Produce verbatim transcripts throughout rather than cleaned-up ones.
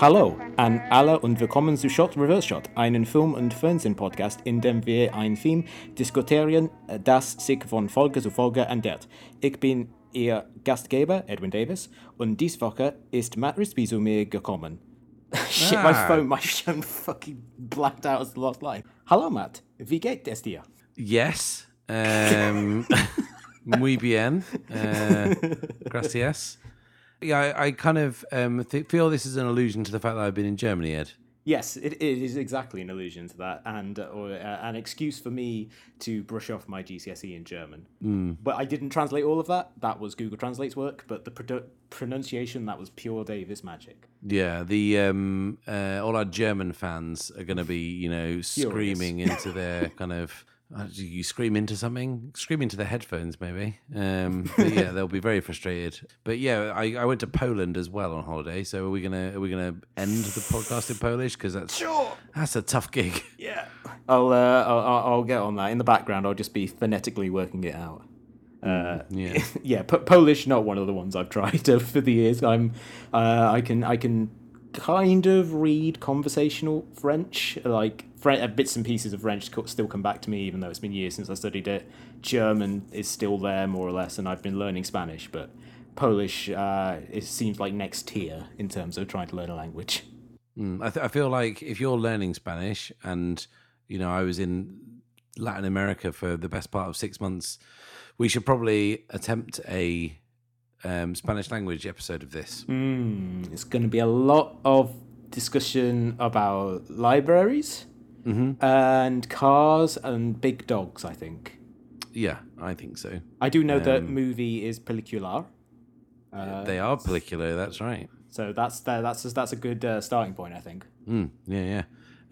Hallo an alle und willkommen zu Shot Reverse Shot, einen Film- und Fernsehen-Podcast, in dem wir einen Film diskutieren, das sich von Folge zu Folge ändert. Ich bin Ihr Gastgeber, Edwin Davis, und diese Woche ist Matt Rispie zu mir gekommen. Ah. Shit, my phone, my phone fucking blacked out as the last line. Hallo Matt, wie geht es dir? Yes, um, muy bien, uh, gracias. Yeah, I, I kind of um, th- feel this is an allusion to the fact that I've been in Germany, Ed. Yes, it, it is exactly an allusion to that, and uh, or uh, an excuse for me to brush off my G C S E in German. Mm. But I didn't translate all of that. That was Google Translate's work, but the produ- pronunciation, that was pure Davis magic. Yeah, the um, uh, all our German fans are going to be, you know, screaming into their kind of... Uh, do you scream into something? Scream into the headphones, maybe. Um, but yeah, they'll be very frustrated. But yeah, I, I went to Poland as well on holiday. So are we gonna are we gonna end the podcast in Polish? Because that's sure. That's a tough gig. Yeah, I'll, uh, I'll I'll get on that in the background. I'll just be phonetically working it out. Uh, yeah, yeah. P- Polish, not one of the ones I've tried for the years. I'm uh, I can I can kind of read conversational French, like. Bits and pieces of French still come back to me, even though it's been years since I studied it. German is still there, more or less, and I've been learning Spanish, but Polish, uh, it seems like next tier in terms of trying to learn a language. Mm, I, th- I feel like if you're learning Spanish, and, you know, I was in Latin America for the best part of six months, we should probably attempt a um, Spanish language episode of this. Mm, it's going to be a lot of discussion about libraries. Mm-hmm. And cars and big dogs, I think. Yeah, I think so. I do know um, that movie is pellicular. Uh, they are pellicular, that's right. So that's the, that's a, that's a good uh, starting point, I think. Mm, yeah,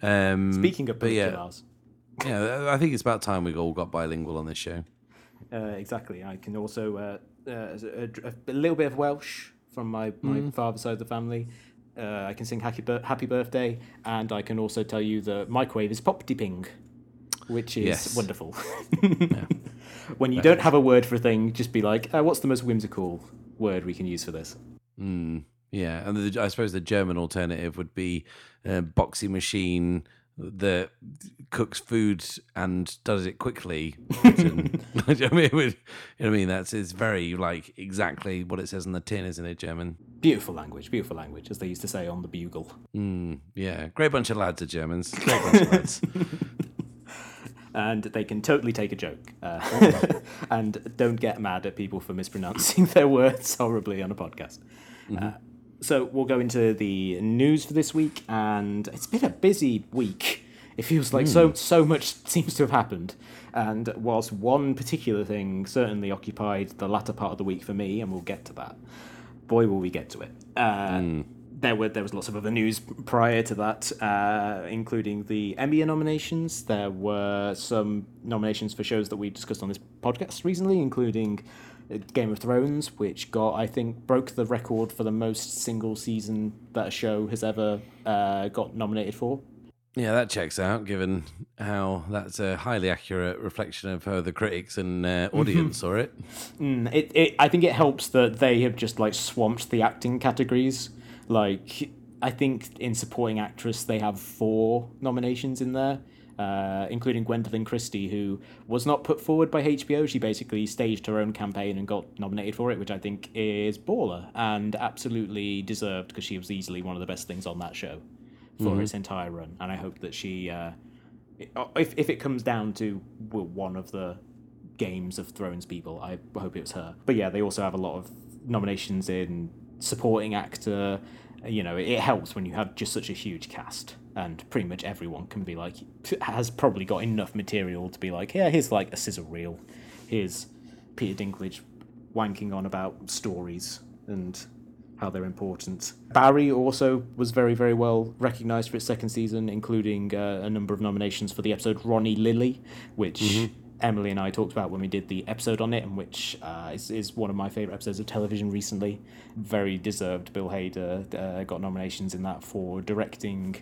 yeah. Um, Speaking of pelliculars. Yeah, yeah, I think it's about time we all got bilingual on this show. Uh, exactly. I can also... Uh, uh, a, a little bit of Welsh from my, my mm. father's side of the family. Uh, I can sing Happy, Bur- Happy Birthday, and I can also tell you the microwave is pop-dipping, which is yes. wonderful. Yeah. When you that don't is. have a word for a thing, just be like, uh, what's the most whimsical word we can use for this? Mm, yeah, and the, I suppose the German alternative would be a boxy machine that cooks food and does it quickly. And, I mean, it would, you know what I mean? That's, it's very, like, exactly what it says on the tin, isn't it, German? Beautiful language, beautiful language, as they used to say on the bugle. Mm, yeah, great bunch of lads are Germans. Great bunch of lads. And they can totally take a joke. Uh, and don't get mad at people for mispronouncing their words horribly on a podcast. Mm-hmm. Uh, so we'll go into the news for this week, and it's been a busy week. It feels like mm. so so much seems to have happened. And whilst one particular thing certainly occupied the latter part of the week for me, and we'll get to that, boy, will we get to it. Uh, mm. There were there was lots of other news prior to that, uh, including the Emmy nominations. There were some nominations for shows that we discussed on this podcast recently, including Game of Thrones, which got, I think, broke the record for the most single season that a show has ever uh, got nominated for. Yeah, that checks out, given how that's a highly accurate reflection of how the critics and uh, audience saw it. Mm, it, it. I think it helps that they have just, like, swamped the acting categories. Like, I think in supporting actress, they have four nominations in there. Uh, including Gwendolyn Christie, who was not put forward by H B O. She basically staged her own campaign and got nominated for it, which I think is baller and absolutely deserved, because she was easily one of the best things on that show for mm-hmm. its entire run. And I hope that she, uh, if if it comes down to one of the Games of Thrones people, I hope it was her. But yeah, they also have a lot of nominations in supporting actor. You know, it helps when you have just such a huge cast, and pretty much everyone can be like, has probably got enough material to be like, yeah, here's like a scissor reel, here's Peter Dinklage wanking on about stories and how they're important. Barry also was very, very well recognised for its second season, including uh, a number of nominations for the episode Ronnie Lily, which mm-hmm. Emily and I talked about when we did the episode on it, and which uh, is, is one of my favourite episodes of television recently. Very deserved. Bill Hader uh, got nominations in that for directing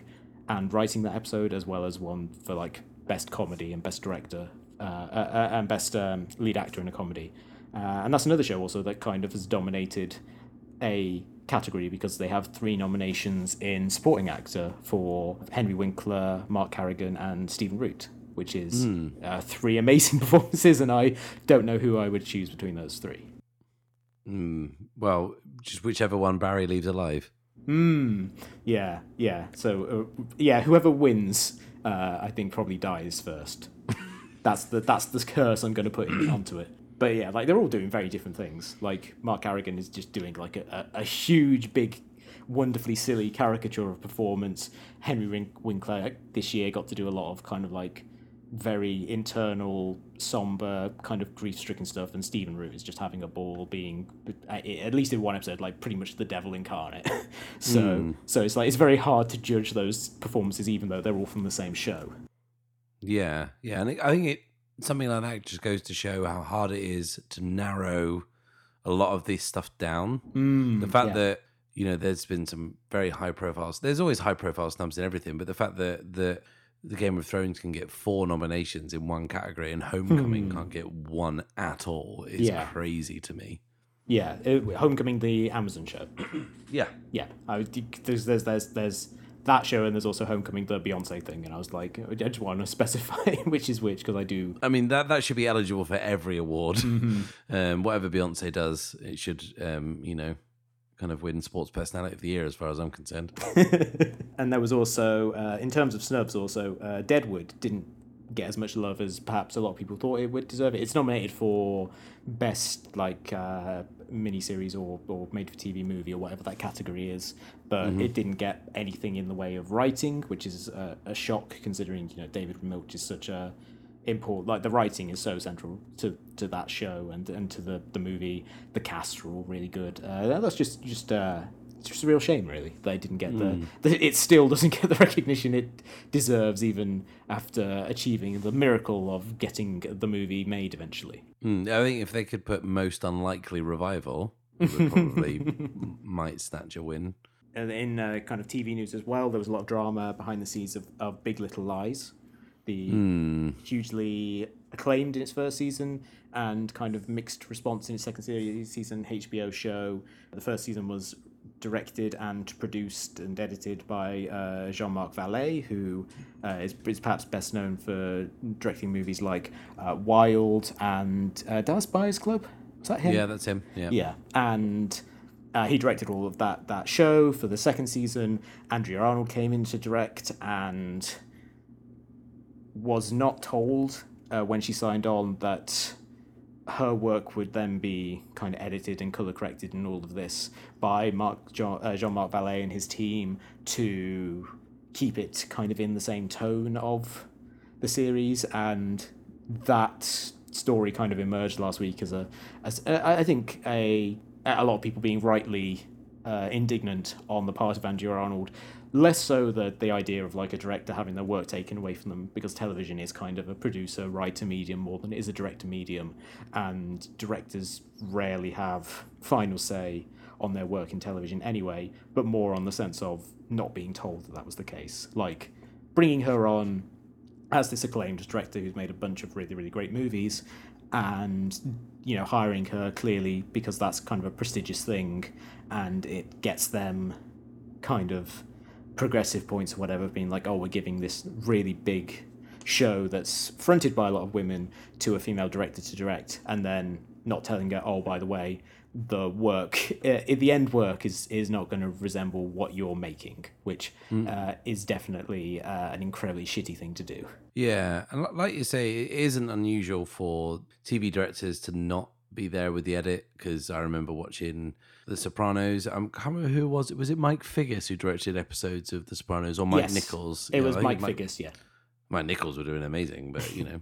and writing that episode, as well as one for like best comedy and best director uh, uh, and best um, lead actor in a comedy. Uh, and that's another show also that kind of has dominated a category, because they have three nominations in supporting actor for Henry Winkler, Mark Carrigan and Stephen Root, which is mm. uh, three amazing performances, and I don't know who I would choose between those three. Mm. Well, just whichever one Barry leaves alive. Mm. Yeah, yeah. So, uh, yeah, whoever wins, uh, I think, probably dies first. that's the that's the curse I'm going to put in, onto it. But yeah, like, they're all doing very different things. Like, Mark Carrigan is just doing like a, a, a huge, big, wonderfully silly caricature of performance. Henry Win- Winkler this year got to do a lot of kind of like very internal, somber, kind of grief-stricken stuff, and Stephen Root is just having a ball being, at least in one episode, like pretty much the devil incarnate. so mm. so it's like, it's very hard to judge those performances, even though they're all from the same show. Yeah, yeah, and I think it something like that just goes to show how hard it is to narrow a lot of this stuff down. Mm, the fact yeah. that, you know, there's been some very high-profile, there's always high-profile snubs in everything, but the fact that the The Game of Thrones can get four nominations in one category, and Homecoming hmm. can't get one at all. It's yeah. crazy to me. Yeah, it, Homecoming, the Amazon show. yeah, yeah. I would, there's there's there's there's that show, and there's also Homecoming, the Beyoncé thing. And I was like, I just want to specify which is which, because I do. I mean, that that should be eligible for every award. Mm-hmm. Um, whatever Beyoncé does, it should, um, you know, kind of win Sports Personality of the Year, as far as I'm concerned. And there was also, uh, in terms of snubs also, uh, Deadwood didn't get as much love as perhaps a lot of people thought it would deserve. It. It's nominated for best like uh, miniseries or, or made-for-T V movie or whatever that category is, but mm-hmm. it didn't get anything in the way of writing, which is a, a shock considering, you know, David Milch is such a important, like the writing is so central to, to that show and, and to the, the movie. The cast are all really good. Uh, that's just just uh, it's just a real shame, really. They didn't get mm. the, the it still doesn't get the recognition it deserves, even after achieving the miracle of getting the movie made eventually. Mm, I think if they could put Most Unlikely Revival, it would probably m- might snatch a win. And in uh, kind of T V news as well, there was a lot of drama behind the scenes of, of Big Little Lies. The mm. hugely acclaimed in its first season and kind of mixed response in its second season H B O show. The first season was directed and produced and edited by uh, Jean-Marc Vallée, who uh, is, is perhaps best known for directing movies like uh, Wild and uh, Dallas Buyers Club. Is that him? Yeah, that's him. Yeah. Yeah, and Uh, he directed all of that that show for the second season. Andrea Arnold came in to direct and was not told uh, when she signed on that her work would then be kind of edited and colour corrected and all of this by Mark Jean, uh, Jean-Marc Vallée and his team to keep it kind of in the same tone of the series. And that story kind of emerged last week as a, as a, I think a a lot of people being rightly uh, indignant on the part of Andrea Arnold. Less so the, the idea of like a director having their work taken away from them, because television is kind of a producer writer medium more than it is a director medium, and directors rarely have final say on their work in television anyway, but more on the sense of not being told that that was the case. Like bringing her on as this acclaimed director who's made a bunch of really, really great movies, and you know, hiring her clearly because that's kind of a prestigious thing and it gets them kind of progressive points or whatever, being like, oh, we're giving this really big show that's fronted by a lot of women to a female director to direct, and then not telling her, oh, by the way, the work, uh, the end work is is not going to resemble what you're making, which mm. uh, is definitely uh, an incredibly shitty thing to do. Yeah, and like you say, it isn't unusual for T V directors to not be there with the edit, because I remember watching The Sopranos. I can't remember who was it. Was it Mike Figgis who directed episodes of The Sopranos, or Mike yes. Nichols? It you was know, Mike Figgis, yeah. Mike Nichols were doing amazing, but you know,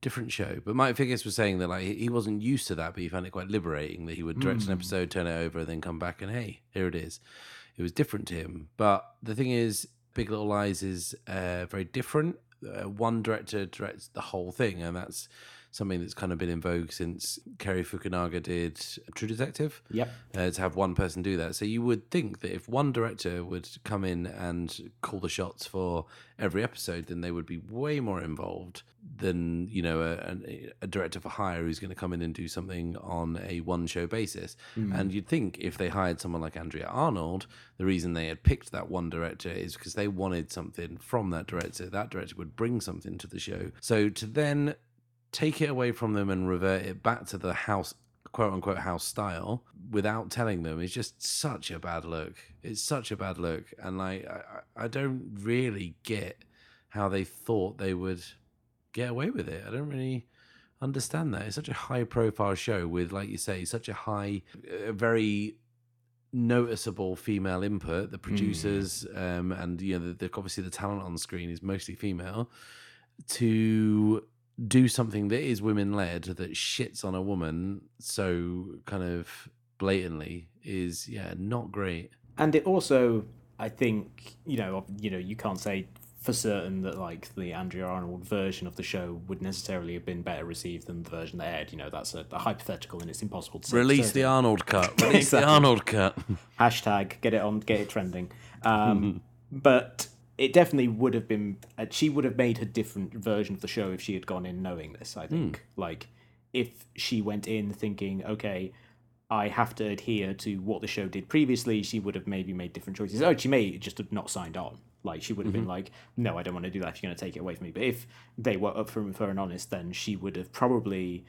different show. But Mike Figgis was saying that like he wasn't used to that, but he found it quite liberating that he would direct mm. an episode, turn it over, and then come back and hey, here it is. It was different to him. But the thing is, Big Little Lies is uh, very different. Uh, one director directs the whole thing, and that's something that's kind of been in vogue since Kerry Fukunaga did True Detective. Yep. Uh, to have one person do that. So you would think that if one director would come in and call the shots for every episode, then they would be way more involved than, you know, a, a director for hire who's going to come in and do something on a one-show basis. Mm. And you'd think if they hired someone like Andrea Arnold, the reason they had picked that one director is because they wanted something from that director. That director would bring something to the show. So to then take it away from them and revert it back to the house, quote unquote, house style without telling them is just such a bad look. It's such a bad look. And like, I, I don't really get how they thought they would get away with it. I don't really understand that. It's such a high profile show with, like you say, such a high, a very noticeable female input. The producers mm. um, and, you know, the, the, obviously the talent on screen is mostly female. To do something that is women-led that shits on a woman so kind of blatantly is, yeah, not great. And it also, I think, you know, you know, you can't say for certain that, like, the Andrea Arnold version of the show would necessarily have been better received than the version they aired. You know, that's a, a hypothetical and it's impossible to say. Release the Arnold cut. Release exactly. the Arnold cut. Hashtag, get it on, get it trending. Um, but... It definitely would have been, uh, she would have made a different version of the show if she had gone in knowing this, I think. Mm. Like, if she went in thinking, okay, I have to adhere to what the show did previously, she would have maybe made different choices. Oh, she may just have not signed on. Like, she would have mm-hmm. been like, no, I don't want to do that. You're going to take it away from me. But if they were upfront, fair and honest, then she would have probably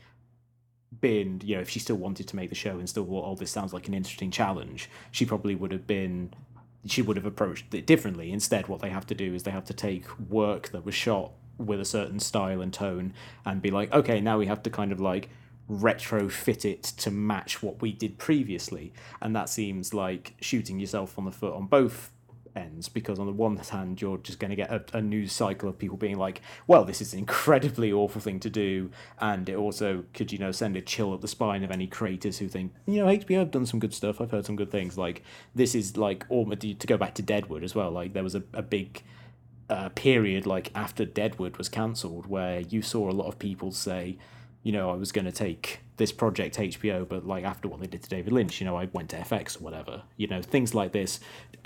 been, you know, if she still wanted to make the show and still thought, oh, this sounds like an interesting challenge, she probably would have been... she would have approached it differently. Instead, what they have to do is they have to take work that was shot with a certain style and tone and be like, okay, now we have to kind of like retrofit it to match what we did previously. And that seems like shooting yourself on the foot on both ends, because on the one hand, you're just going to get a, a news cycle of people being like, well, this is an incredibly awful thing to do. And it also could, you know, send a chill up the spine of any creators who think, you know, H B O have done some good stuff. I've heard some good things. Like, this is like, or to go back to Deadwood as well, like there was a, a big uh, period like after Deadwood was cancelled where you saw a lot of people say, you know, I was going to take this project H B O, but like after what they did to David Lynch, you know, I went to F X or whatever. You know, things like this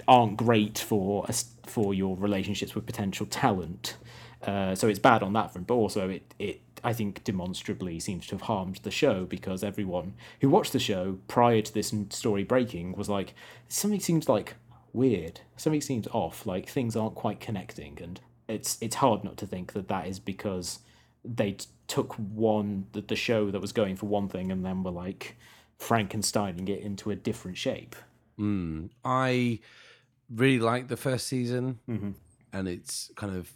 aren't great for for your relationships with potential talent. Uh, so it's bad on that front, but also it, it I think demonstrably seems to have harmed the show, because everyone who watched the show prior to this story breaking was like, something seems like weird, something seems off, like things aren't quite connecting. And it's it's hard not to think that that is because they t- took one the, the show that was going for one thing and then were like Frankensteining it into a different shape. Mm. I really liked the first season, mm-hmm. and it's kind of,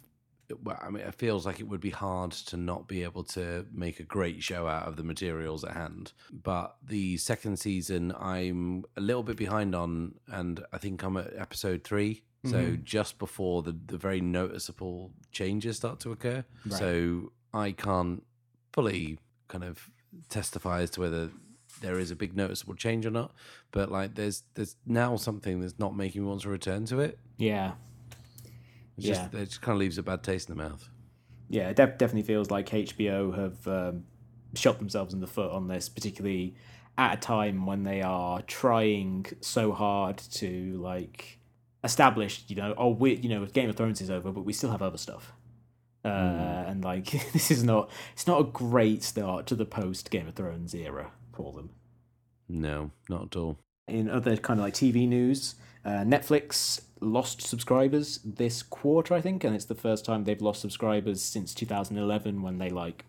well, I mean, it feels like it would be hard to not be able to make a great show out of the materials at hand. But the second season, I'm a little bit behind on, and I think I'm at episode three. Mm-hmm. So just before the, the very noticeable changes start to occur. Right. So I can't fully kind of testify as to whether there is a big noticeable change or not, but like there's there's now something that's not making me want to return to it. Yeah. It's yeah. Just, it just kind of leaves a bad taste in the mouth. Yeah, it de- definitely feels like H B O have um, shot themselves in the foot on this, particularly at a time when they are trying so hard to like establish, you know, oh, we, you know, Game of Thrones is over, but we still have other stuff. Uh, mm. And like this is not it's not a great start to the post Game of Thrones era for them. No, not at all. In other kind of like T V news, uh, Netflix lost subscribers this quarter, I think, and it's the first time they've lost subscribers since two thousand eleven when they like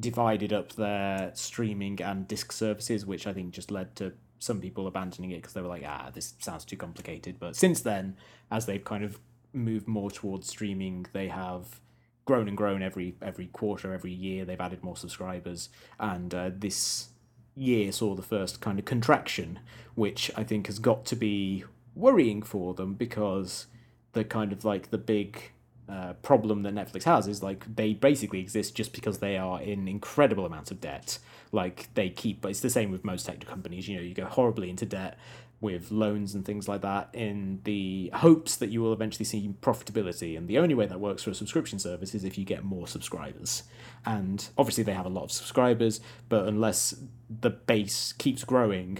divided up their streaming and disc services, which I think just led to some people abandoning it because they were like, ah, this sounds too complicated. But since then, as they've kind of moved more towards streaming, they have grown and grown every every quarter, every year. They've added more subscribers, and uh, this year saw the first kind of contraction, which I think has got to be worrying for them, because the kind of like the big uh, problem that Netflix has is like they basically exist just because they are in incredible amounts of debt. Like they keep, but it's the same with most tech companies. You know, you go horribly into debt, with loans and things like that in the hopes that you will eventually see profitability. And the only way that works for a subscription service is if you get more subscribers. And obviously they have a lot of subscribers, but unless the base keeps growing,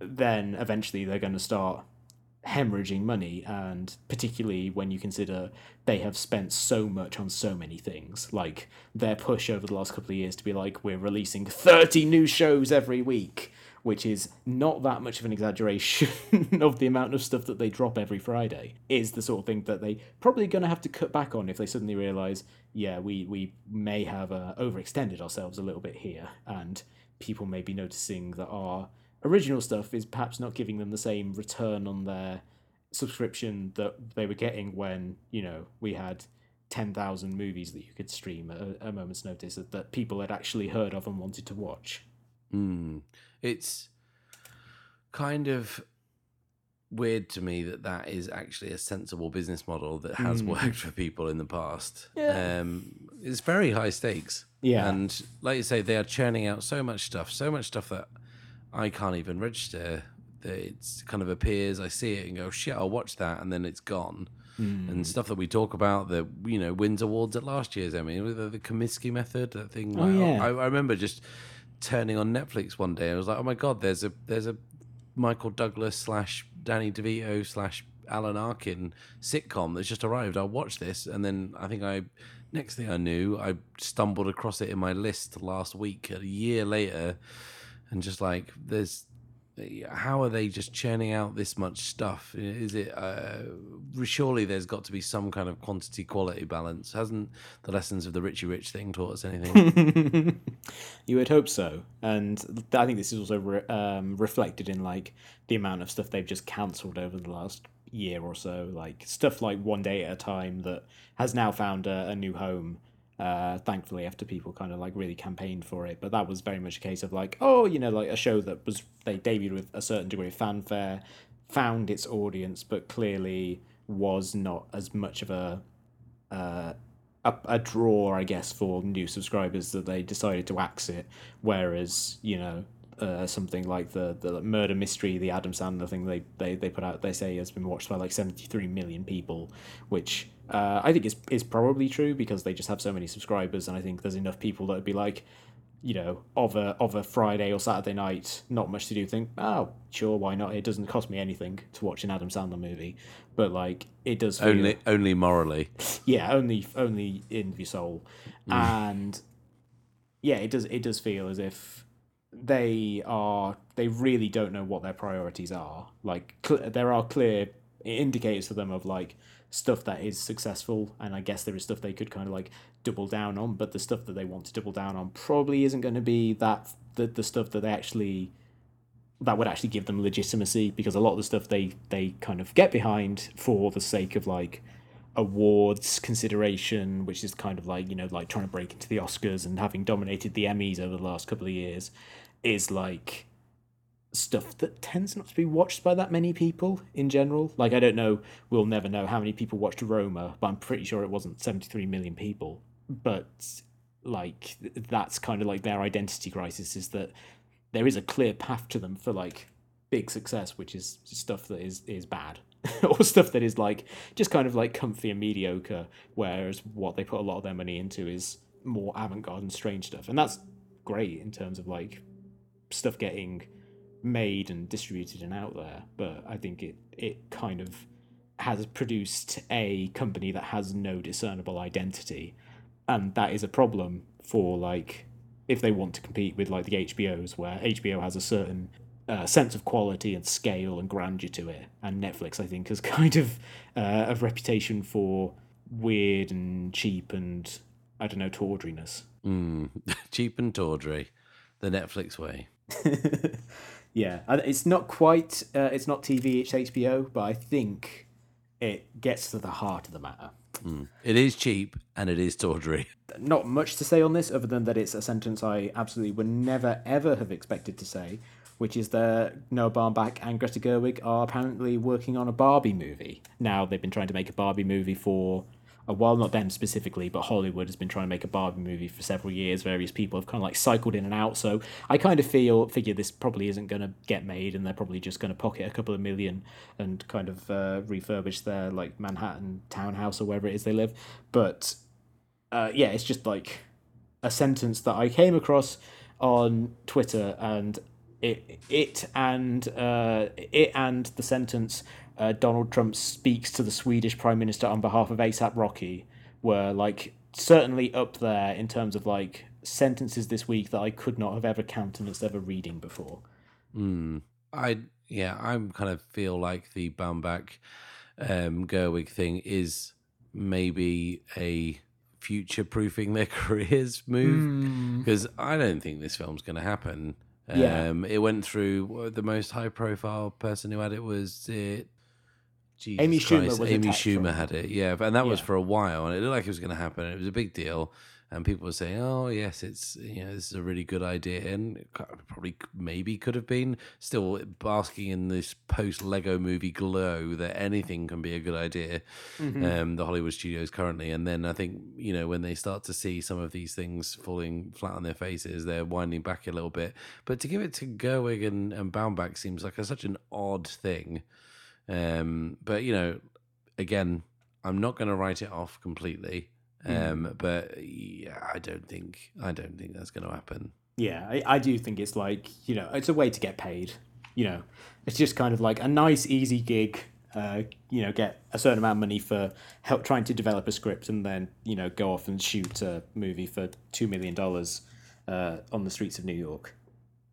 then eventually they're going to start hemorrhaging money, and particularly when you consider they have spent so much on so many things, like their push over the last couple of years to be like, we're releasing thirty new shows every week, which is not that much of an exaggeration of the amount of stuff that they drop every Friday, is the sort of thing that they probably going to have to cut back on if they suddenly realise, yeah, we we may have uh, overextended ourselves a little bit here, and people may be noticing that our original stuff is perhaps not giving them the same return on their subscription that they were getting when, you know, we had ten thousand movies that you could stream at a moment's notice that people had actually heard of and wanted to watch. Mm. It's kind of weird to me that that is actually a sensible business model that has mm. worked for people in the past. Yeah. Um, it's very high stakes. Yeah. And like you say, they are churning out so much stuff, so much stuff that I can't even register. It kind of appears, I see it and go, shit, I'll watch that, and then it's gone. Mm. And stuff that we talk about that, you know, wins awards at last year's Emmy, I mean, the, the Comiskey method, that thing. Oh, yeah. I, I remember just turning on Netflix one day, I was like, oh my god, there's a there's a Michael Douglas slash Danny DeVito slash Alan Arkin sitcom that's just arrived. I'll watch this, and then I think I next thing I knew, I stumbled across it in my list last week, a year later. And just like, there's, how are they just churning out this much stuff? Is it, uh, surely there's got to be some kind of quantity-quality balance. Hasn't the lessons of the Richie Rich thing taught us anything? You would hope so. And I think this is also re- um, reflected in like the amount of stuff they've just cancelled over the last year or so. Like stuff like One Day at a Time that has now found a, a new home. Uh, thankfully, after people kind of like really campaigned for it, but that was very much a case of like, oh, you know, like a show that was they debuted with a certain degree of fanfare, found its audience, but clearly was not as much of a uh, a, a draw, I guess, for new subscribers that they decided to axe it. Whereas, you know, uh, something like the the murder mystery, the Adam Sandler thing they they they put out, they say has been watched by like seventy-three million people, which. Uh, I think it's, it's probably true because they just have so many subscribers, and I think there's enough people that would be like, you know, of a of a Friday or Saturday night, not much to do, think, oh, sure, why not? It doesn't cost me anything to watch an Adam Sandler movie, but like it does feel... only only morally, yeah, only only in your soul, and yeah, it does it does feel as if they are they really don't know what their priorities are. Like cl- there are clear indicators for them of like. Stuff that is successful, and I guess there is stuff they could kind of like double down on, but the stuff that they want to double down on probably isn't going to be that the, the stuff that they actually that would actually give them legitimacy, because a lot of the stuff they they kind of get behind for the sake of like awards consideration, which is kind of like, you know, like trying to break into the Oscars and having dominated the Emmys over the last couple of years, is like stuff that tends not to be watched by that many people in general. Like, I don't know, we'll never know how many people watched Roma, but I'm pretty sure it wasn't seventy-three million people. But, like, that's kind of like their identity crisis, is that there is a clear path to them for, like, big success, which is stuff that is, is bad. Or stuff that is, like, just kind of, like, comfy and mediocre, whereas what they put a lot of their money into is more avant-garde and strange stuff. And that's great in terms of, like, stuff getting made and distributed and out there, but I think it it kind of has produced a company that has no discernible identity, and that is a problem for, like, if they want to compete with like the H B Os, where H B O has a certain uh, sense of quality and scale and grandeur to it, and Netflix I think has kind of uh, a reputation for weird and cheap and, I don't know, tawdriness. Mm. Cheap and tawdry, the Netflix way. Yeah, it's not quite, uh, it's not T V, it's H B O, but I think it gets to the heart of the matter. Mm. It is cheap and it is tawdry. Not much to say on this other than that it's a sentence I absolutely would never, ever have expected to say, which is that Noah Baumbach and Greta Gerwig are apparently working on a Barbie movie. Now, they've been trying to make a Barbie movie for, well, not them specifically, but Hollywood has been trying to make a Barbie movie for several years. Various people have kind of like cycled in and out. So I kind of feel figure this probably isn't going to get made, and they're probably just going to pocket a couple of million and kind of uh, refurbish their like Manhattan townhouse or wherever it is they live. But uh, yeah, it's just like a sentence that I came across on Twitter, and it it and uh, it and the sentence. Uh, Donald Trump speaks to the Swedish Prime Minister on behalf of ASAP Rocky were like certainly up there in terms of like sentences this week that I could not have ever countenanced ever reading before. Mm. I yeah, I kind of feel like the Baumbach um, Gerwig thing is maybe a future-proofing their careers move, because mm. I don't think this film's going to happen. Yeah. Um, it went through the most high-profile person who had it was it. Jesus Amy Schumer Christ. was Amy Schumer had it, yeah, and that yeah. was for a while, and it looked like it was going to happen. It was a big deal, and people were saying, "Oh, yes, it's you know, this is a really good idea," and it probably maybe could have been. Still basking in this post Lego Movie glow that anything can be a good idea. Mm-hmm. Um, the Hollywood studios currently, and then I think you know when they start to see some of these things falling flat on their faces, they're winding back a little bit. But to give it to Gerwig and, and Baumbach seems like a, such an odd thing. Um, but you know, again, I'm not going to write it off completely. Um, mm. But yeah, I don't think I don't think that's going to happen. Yeah, I, I do think it's like you know, it's a way to get paid. You know, it's just kind of like a nice, easy gig. Uh, you know, get a certain amount of money for help trying to develop a script, and then you know, go off and shoot a movie for two million dollars uh, on the streets of New York.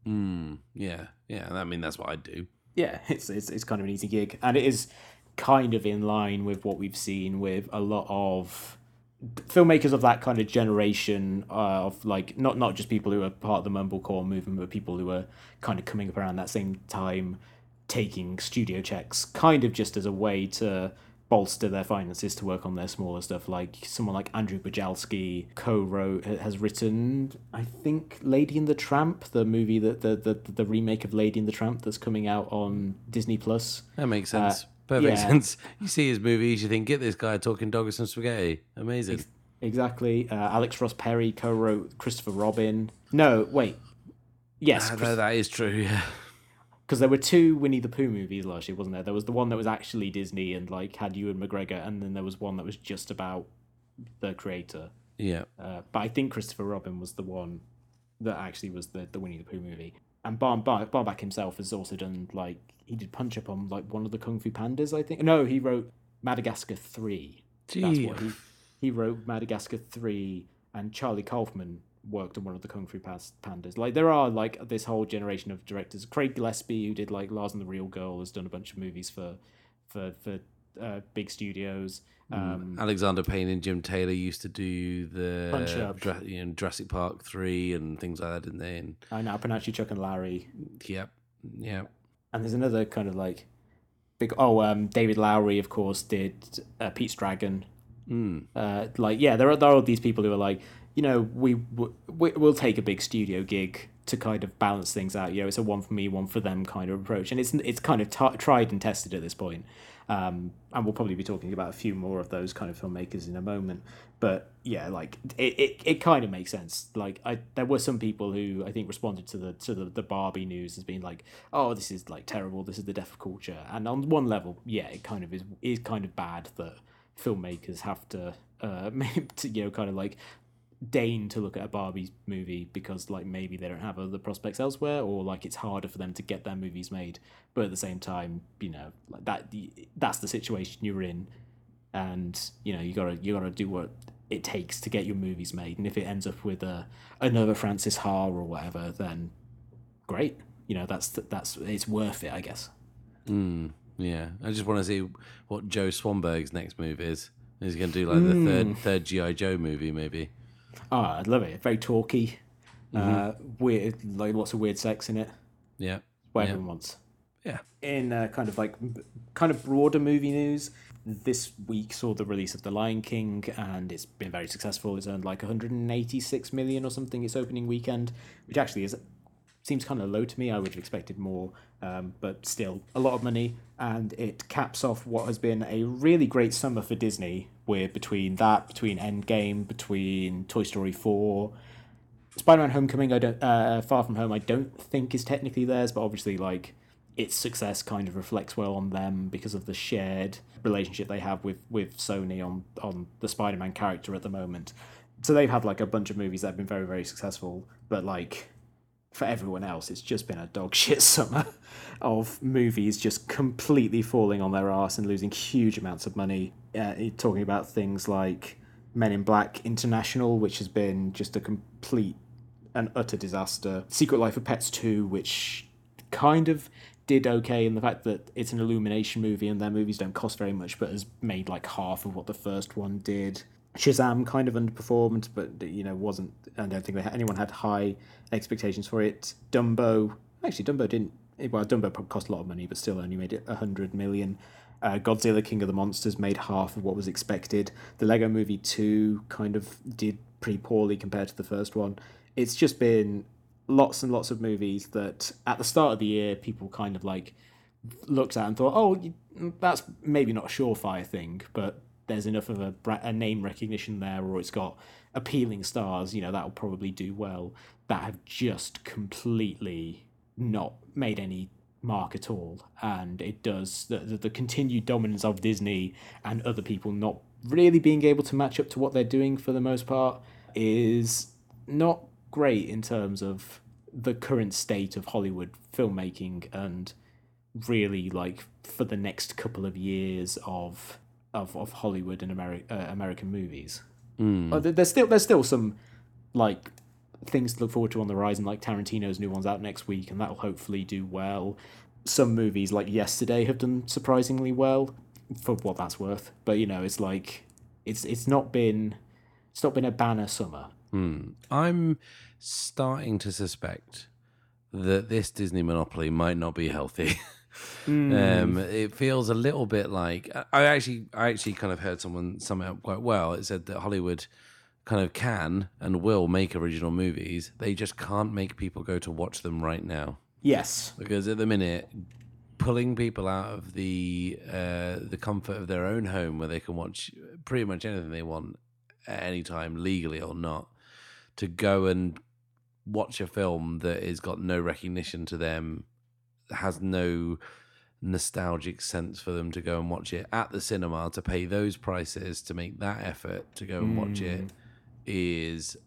Mm, yeah, yeah. I mean, that's what I'd do. Yeah, it's it's it's kind of an easy gig, and it is kind of in line with what we've seen with a lot of filmmakers of that kind of generation uh, of like not not just people who are part of the mumblecore movement, but people who are kind of coming up around that same time, taking studio checks, kind of just as a way to bolster their finances to work on their smaller stuff. Like someone like Andrew Bujalski co-wrote has written I think Lady and the Tramp, the movie that the the, the remake of Lady and the Tramp that's coming out on Disney Plus. That makes sense. Uh, perfect yeah. sense. You see his movies, you think get this guy talking dog and some spaghetti. Amazing. Ex- exactly. Uh, Alex Ross Perry co-wrote Christopher Robin. No, wait. Yes, ah, Chris- no, that is true. Yeah. Because there were two Winnie the Pooh movies last year, wasn't there? There was the one that was actually Disney and like had Ewan McGregor, and then there was one that was just about the creator. Yeah. Uh, but I think Christopher Robin was the one that actually was the, the Winnie the Pooh movie. And Baumbach, Baumbach himself has also done like he did punch up on like one of the Kung Fu Pandas, I think. No, he wrote Madagascar three. Gee. That's what he he wrote Madagascar three, and Charlie Kaufman worked on one of the Kung Fu Pandas. Like there are like this whole generation of directors. Craig Gillespie, who did like Lars and the Real Girl, has done a bunch of movies for for for uh, big studios. Um, Alexander Payne and Jim Taylor used to do the Punch Up, Dr- you know, Jurassic Park three and things like that, didn't they? And I know Panachi, Chuck and Larry. Yep, yep. And there's another kind of like big. Oh, um, David Lowery, of course, did uh, Pete's Dragon. Mm. Uh, like yeah, there are there are all these people who are like. You know, we, we we'll take a big studio gig to kind of balance things out. You know, it's a one for me, one for them kind of approach, and it's it's kind of t- tried and tested at this point. Um, and we'll probably be talking about a few more of those kind of filmmakers in a moment. But yeah, like it, it, it kind of makes sense. Like I, there were some people who I think responded to the to the, the Barbie news as being like, oh, this is like terrible. This is the death of culture. And on one level, yeah, it kind of is is kind of bad that filmmakers have to, uh, to you know, kind of like. Deign to look at a Barbie movie because like maybe they don't have other prospects elsewhere, or like it's harder for them to get their movies made. But at the same time, you know, like that that's the situation you're in, and you know you gotta you gotta do what it takes to get your movies made. And if it ends up with a another Francis Ha or whatever, then great. You know that's that's it's worth it, I guess. Mm, yeah, I just want to see what Joe Swanberg's next move is. He's gonna do like mm. the third third G I Joe movie, maybe. Oh, I'd love it. Very talky. Mm-hmm. Uh, weird, like lots of weird sex in it. Yeah. What everyone yeah. wants. Yeah. In uh, kind of like, kind of broader movie news, this week saw the release of The Lion King, and it's been very successful. It's earned like one hundred eighty-six million or something its opening weekend, which actually is seems kind of low to me. I would have expected more, um, but still a lot of money. And it caps off what has been a really great summer for Disney, where between that, between Endgame, between Toy Story four, Spider-Man Homecoming, I don't, uh, Far From Home, I don't think is technically theirs, but obviously like its success kind of reflects well on them because of the shared relationship they have with, with Sony on, on the Spider-Man character at the moment. So they've had like a bunch of movies that have been very, very successful, but like for everyone else, it's just been a dog shit summer of movies just completely falling on their arse and losing huge amounts of money. Uh, talking about things like Men in Black International, which has been just a complete and utter disaster. Secret Life of Pets two, which kind of did okay in the fact that it's an Illumination movie and their movies don't cost very much, but has made like half of what the first one did. Shazam kind of underperformed, but you know wasn't. I don't think they had, anyone had high expectations for it. Dumbo, actually, Dumbo didn't. Well, Dumbo probably cost a lot of money, but still only made it a hundred million. Uh, Godzilla, King of the Monsters made half of what was expected. The Lego Movie two kind of did pretty poorly compared to the first one. It's just been lots and lots of movies that at the start of the year people kind of like looked at and thought, oh, that's maybe not a surefire thing, but there's enough of a, a name recognition there, or it's got appealing stars, you know, that'll probably do well, that have just completely not made any mark at all. And it does, the, the, the continued dominance of Disney and other people not really being able to match up to what they're doing for the most part is not great in terms of the current state of Hollywood filmmaking and really like for the next couple of years of of of Hollywood and Ameri- uh, American movies. Mm. There's still there's still some like things to look forward to on the horizon, like Tarantino's new one's out next week and that'll hopefully do well. Some movies like Yesterday have done surprisingly well for what that's worth, but you know, it's like it's it's not been it's not been a banner summer. Mm. I'm starting to suspect that this Disney monopoly might not be healthy. Mm. Um, it feels a little bit like I actually, I actually kind of heard someone sum it up quite well. It said that Hollywood kind of can and will make original movies. They just can't make people go to watch them right now. Yes, because at the minute, pulling people out of the uh, the comfort of their own home where they can watch pretty much anything they want at any time, legally or not, to go and watch a film that has got no recognition to them, has no nostalgic sense for them to go and watch it at the cinema, to pay those prices, to make that effort to go and watch mm. it is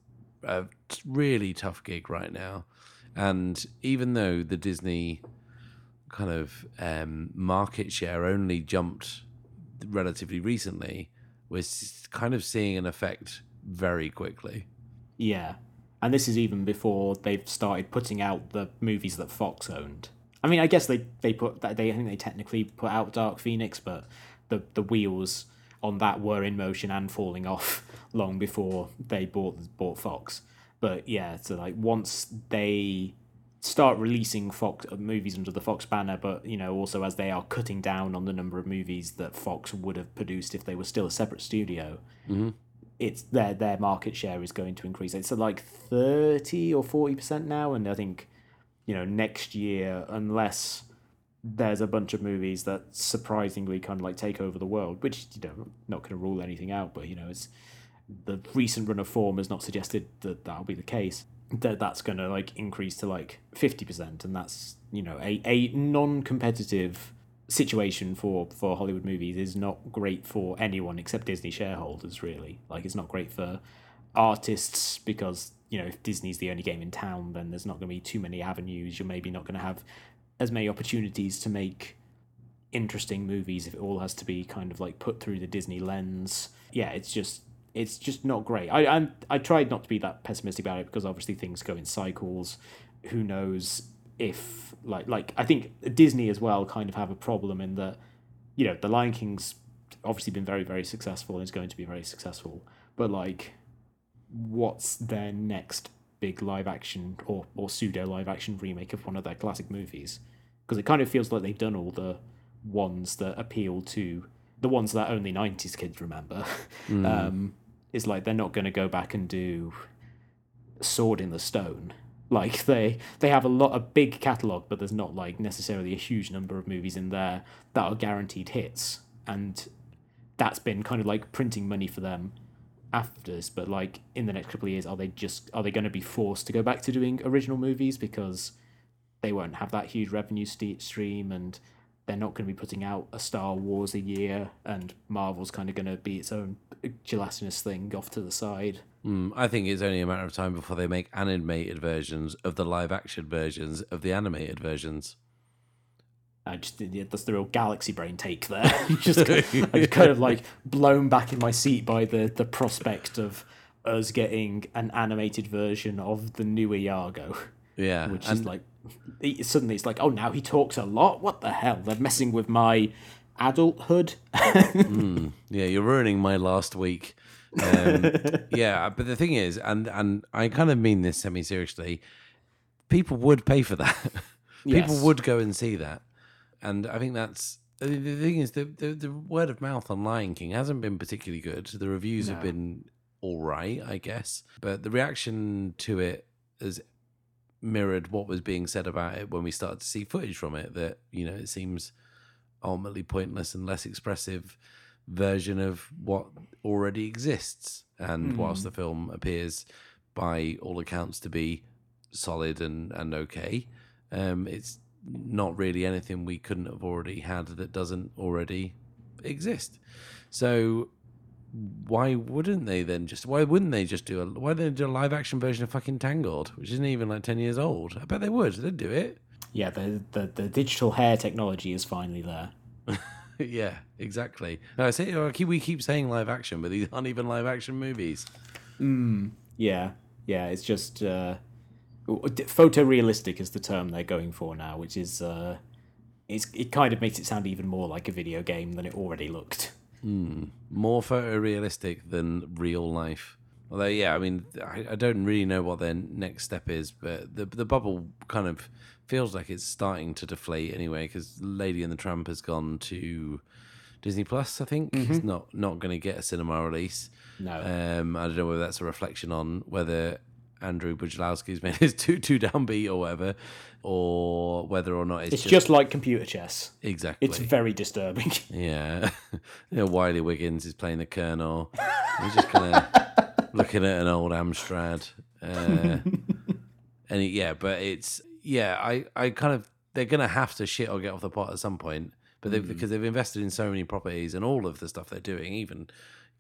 a really tough gig right now. And even though the Disney kind of um, market share only jumped relatively recently, we're kind of seeing an effect very quickly. Yeah. And this is even before they've started putting out the movies that Fox owned. I mean, I guess they, they put that they I think they technically put out Dark Phoenix, but the, the wheels on that were in motion and falling off long before they bought bought Fox. But yeah, so like once they start releasing Fox uh, movies under the Fox banner, but you know also as they are cutting down on the number of movies that Fox would have produced if they were still a separate studio, mm-hmm. it's their their market share is going to increase. It's at like thirty or forty percent now, and I think, you know, next year, unless there's a bunch of movies that surprisingly kind of like take over the world, which, you know, not going to rule anything out, but, you know, it's the recent run of form has not suggested that that'll be the case, that that's going to like increase to like fifty percent. And that's, you know, a, a non-competitive situation for, for Hollywood movies is not great for anyone except Disney shareholders, really. Like, it's not great for artists because, you know, if Disney's the only game in town, then there's not going to be too many avenues. You're maybe not going to have as many opportunities to make interesting movies if it all has to be kind of like put through the Disney lens. Yeah, it's just it's just not great. I I'm, I tried not to be that pessimistic about it because obviously things go in cycles. Who knows if like like I think Disney as well kind of have a problem in that, you know, The Lion King's obviously been very, very successful and is going to be very successful, but like, what's their next big live action or, or pseudo live action remake of one of their classic movies? Because it kind of feels like they've done all the ones that appeal to the ones that only nineties kids remember. Mm. Um, it's like they're not going to go back and do Sword in the Stone Like, they they have a lot a big catalogue, but there's not, like, necessarily a huge number of movies in there that are guaranteed hits. And that's been kind of, like, printing money for them afters. But, like, in the next couple of years, are they just are they going to be forced to go back to doing original movies because they won't have that huge revenue st- stream, and they're not going to be putting out a Star Wars a year, and Marvel's kind of going to be its own gelatinous thing off to the side. Mm, I think it's only a matter of time before they make animated versions of the live-action versions of the animated versions. I just yeah, that's the real galaxy brain take there. just I was kind of like blown back in my seat by the, the prospect of us getting an animated version of the new Iago. Yeah, which and- is like. He, suddenly it's like, oh, now he talks a lot? What the hell? They're messing with my adulthood. mm, yeah, you're ruining my last week. Um, yeah, but the thing is, and, and I kind of mean this semi-seriously, people would pay for that. Yes. People would go and see that. And I think that's... The, the thing is, the, the, the word of mouth on Lion King hasn't been particularly good. The reviews no. have been all right, I guess. But the reaction to it is... mirrored what was being said about it when we started to see footage from it, that, you know, it seems ultimately pointless and less expressive version of what already exists. And mm. whilst the film appears by all accounts to be solid and, and okay, um, it's not really anything we couldn't have already had that doesn't already exist. So why wouldn't they then just? Why wouldn't they just do a? Why don't they do a live action version of fucking Tangled, which isn't even like ten years old? I bet they would. They'd do it. Yeah, the the, the digital hair technology is finally there. Yeah, exactly. No, I say I keep, we keep saying live action, but these aren't even live action movies. Mm, yeah, yeah. It's just uh, photorealistic is the term they're going for now, which is uh, it's it kind of makes it sound even more like a video game than it already looked. Mm, more photorealistic than real life. Although, yeah, I mean, I, I don't really know what their next step is, but the the bubble kind of feels like it's starting to deflate anyway, because Lady and the Tramp has gone to Disney Plus, I think. Mm-hmm. It's not, not going to get a cinema release. No. Um, I don't know whether that's a reflection on whether Andrew Bujalowski's made his too, too downbeat or whatever, or whether or not it's, it's just... just like computer chess. Exactly. It's very disturbing. Yeah. You know, Wiley Wiggins is playing the Colonel. He's just kind of looking at an old Amstrad. Uh, and he, yeah, but it's... Yeah, I, I kind of... They're going to have to shit or get off the pot at some point, but they've, mm. because they've invested in so many properties and all of the stuff they're doing. Even you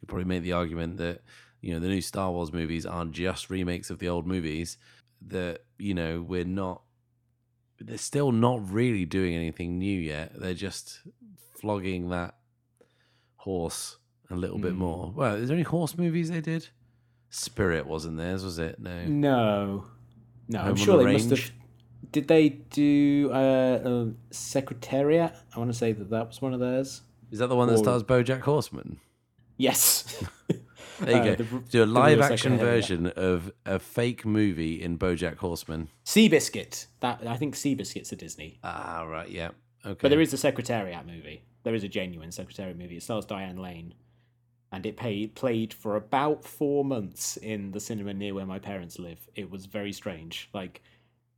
could probably make the argument that, you know, the new Star Wars movies aren't just remakes of the old movies, that, you know, we're not, they're still not really doing anything new yet. They're just flogging that horse a little mm. bit more. Well, is there any horse movies they did? Spirit wasn't theirs, was it? No. No. No, Home I'm sure the they range? must have. Did they do uh, uh, Secretariat? I want to say that that was one of theirs. Is that the one or... that stars BoJack Horseman? Yes. There you uh, go. The, Do a live-action version of a fake movie in BoJack Horseman. Seabiscuit. That I think Seabiscuit's a Disney. Ah, right, yeah. Okay. But there is a Secretariat movie. There is a genuine Secretariat movie. It stars Diane Lane, and it pay, played for about four months in the cinema near where my parents live. It was very strange. Like,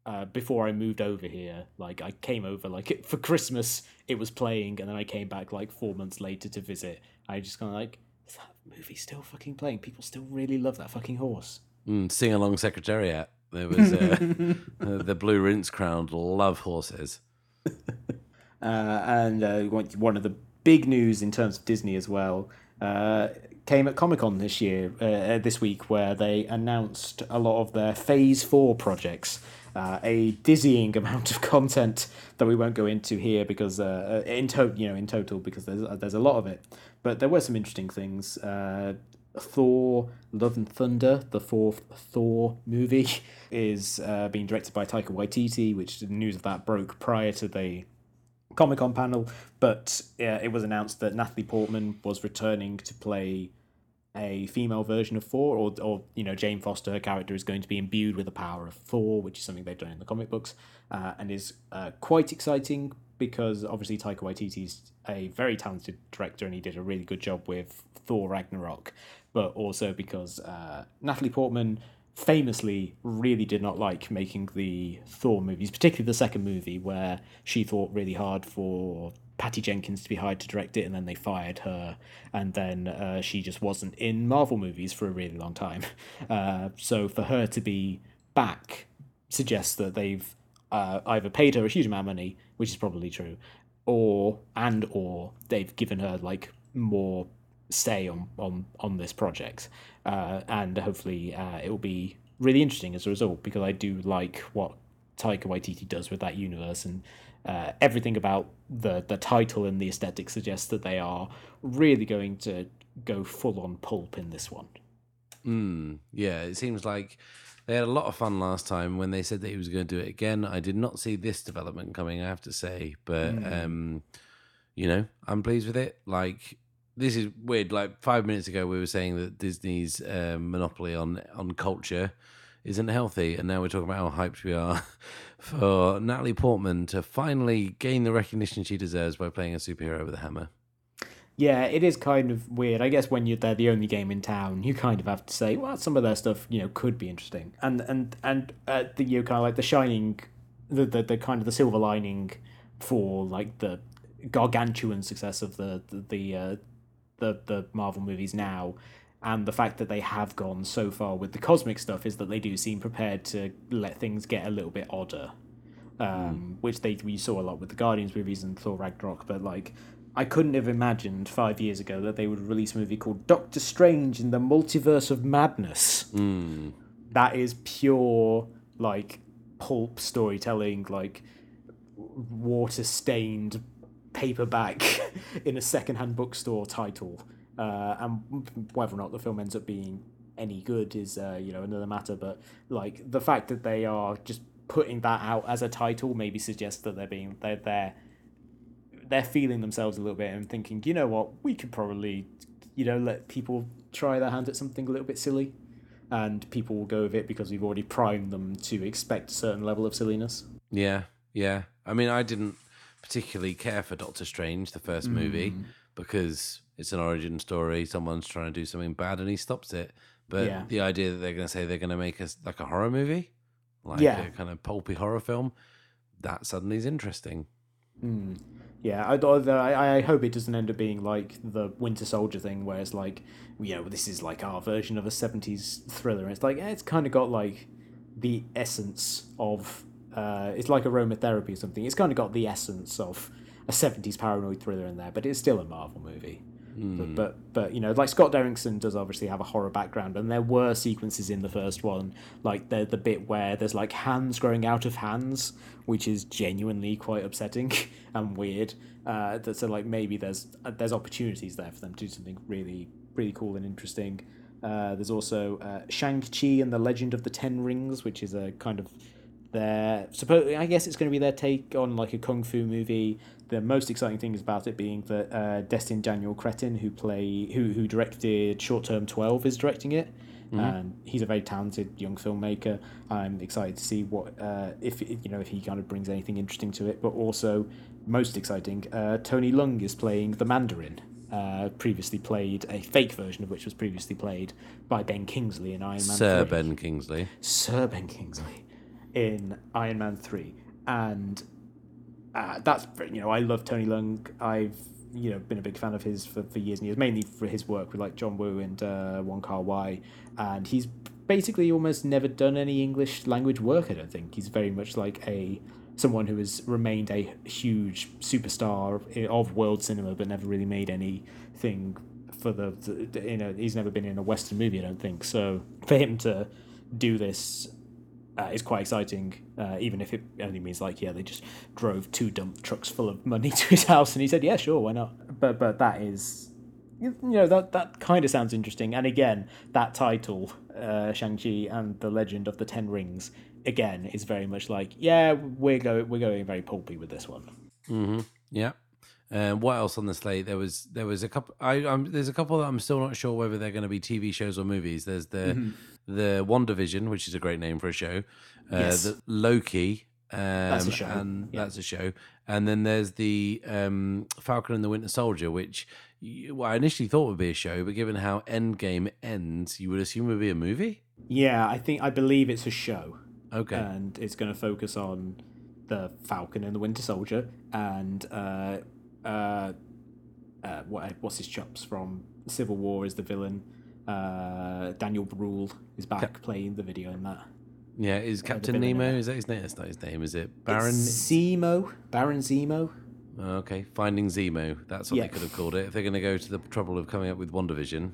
uh, before I moved over here, like I came over like for Christmas. It was playing, and then I came back like four months later to visit. I just kind of like. Is that movie still fucking playing? People still really love that fucking horse. Mm, sing along Secretariat. There was uh, uh, the Blue Rinse Crowd love horses. Uh, and uh, one of the big news in terms of Disney as well uh, came at Comic-Con this year, uh, this week, where they announced a lot of their Phase Four projects. Uh, a dizzying amount of content that we won't go into here because uh, in to- you know in total because there's there's a lot of it, but there were some interesting things. Uh, Thor: Love and Thunder, the fourth Thor movie, is uh, being directed by Taika Waititi, which the news of that broke prior to the Comic-Con panel, but uh, it was announced that Natalie Portman was returning to play a female version of Thor, or, or you know, Jane Foster, her character, is going to be imbued with the power of Thor, which is something they've done in the comic books, uh, and is uh, quite exciting because obviously Taika Waititi's a very talented director and he did a really good job with Thor Ragnarok, but also because uh, Natalie Portman famously really did not like making the Thor movies, particularly the second movie, where she thought really hard for Patty Jenkins to be hired to direct it, and then they fired her, and then uh, she just wasn't in Marvel movies for a really long time. Uh, so for her to be back suggests that they've uh, either paid her a huge amount of money, which is probably true, or and or they've given her like more say on on on this project, uh, and hopefully uh, it will be really interesting as a result, because I do like what Taika Waititi does with that universe, and uh, everything about the the title and the aesthetic suggests that they are really going to go full on pulp in this one. Mm, yeah, it seems like they had a lot of fun last time when they said that he was going to do it again. I did not see this development coming, I have to say, but mm. um, you know, I'm pleased with it. Like, this is weird. Like five minutes ago, we were saying that Disney's uh, monopoly on, on culture isn't healthy, and now we're talking about how hyped we are for Natalie Portman to finally gain the recognition she deserves by playing a superhero with a hammer. Yeah, it is kind of weird. I guess when you're they're the only game in town, you kind of have to say, well, some of their stuff, you know, could be interesting. And and and uh, the you know, kind of like the shining, the, the the kind of the silver lining for like the gargantuan success of the the. the uh, the the Marvel movies now, and the fact that they have gone so far with the cosmic stuff, is that they do seem prepared to let things get a little bit odder, um, mm. which they we saw a lot with the Guardians movies and Thor Ragnarok. But like, I couldn't have imagined five years ago that they would release a movie called Doctor Strange in the Multiverse of Madness. Mm. That is pure like pulp storytelling, like water-stained paperback in a secondhand bookstore title, uh, and whether or not the film ends up being any good is uh, you know, another matter. But like the fact that they are just putting that out as a title maybe suggests that they're being they're they're, they're feeling themselves a little bit and thinking, you know what, we could probably, you know, let people try their hand at something a little bit silly, and people will go with it because we've already primed them to expect a certain level of silliness. Yeah, yeah. I mean, I didn't particularly care for Doctor Strange, the first movie, mm. because it's an origin story. Someone's trying to do something bad and he stops it. But yeah. the idea that they're going to say they're going to make us like a horror movie, like yeah. a kind of pulpy horror film, that suddenly is interesting. Mm. Yeah, I, I, I hope it doesn't end up being like the Winter Soldier thing, where it's like, you know, this is like our version of a seventies thriller. And it's like, it's kind of got like the essence of Uh, it's like aromatherapy or something. It's kind of got the essence of a seventies paranoid thriller in there, but it's still a Marvel movie. Mm. But, but but you know, like Scott Derrickson does obviously have a horror background, and there were sequences in the first one, like the the bit where there's like hands growing out of hands, which is genuinely quite upsetting and weird. Uh, so like maybe there's there's opportunities there for them to do something really really cool and interesting. Uh, there's also uh, Shang-Chi and the Legend of the Ten Rings, which is a kind of Their, supposedly, I guess it's going to be their take on like a kung fu movie. The most exciting thing is about it being that uh, Destin Daniel Cretton, who play who who directed Short Term twelve, is directing it, mm-hmm. and he's a very talented young filmmaker. I'm excited to see what uh, if you know if he kind of brings anything interesting to it. But also, most exciting, uh, Tony Leung is playing the Mandarin. Uh, previously played a fake version of which was previously played by Ben Kingsley in Iron Man. Sir three. Ben Kingsley. Sir Ben Kingsley. In Iron Man three, and uh, that's, you know, I love Tony Leung. I've, you know, been a big fan of his for, for years and years, mainly for his work with like John Woo and uh, Wong Kar-wai, and he's basically almost never done any English language work. I don't think he's very much like a someone who has remained a huge superstar of world cinema, but never really made anything for the, the you know, he's never been in a Western movie, I don't think. So for him to do this, Uh, it's quite exciting, uh, even if it only means like, yeah, they just drove two dump trucks full of money to his house, and he said, yeah, sure, why not? But but that is, you know, that that kind of sounds interesting. And again, that title, uh, Shang-Chi and the Legend of the Ten Rings, again, is very much like, yeah, we're going we're going very pulpy with this one. Mm-hmm. Yeah. Um, what else on the slate? There was there was a couple. I I'm, there's a couple that I'm still not sure whether they're going to be T V shows or movies. There's the mm-hmm. the WandaVision, which is a great name for a show. Uh, yes. The Loki. Um, that's a show. And yeah. That's a show. And then there's the um, Falcon and the Winter Soldier, which you, well, I initially thought would be a show, but given how Endgame ends, you would assume would be a movie. Yeah, I think I believe it's a show. Okay. And it's going to focus on the Falcon and the Winter Soldier and uh, uh, uh, what what's his chops from Civil War is the villain. Uh, Daniel Brühl is back Cap- playing the video in that. Yeah, is Captain Nemo? Is that his name? That's not his name, is it? Baron it's Zemo. Baron Zemo. Okay, Finding Zemo. That's what yeah. they could have called it. If they're going to go to the trouble of coming up with WandaVision.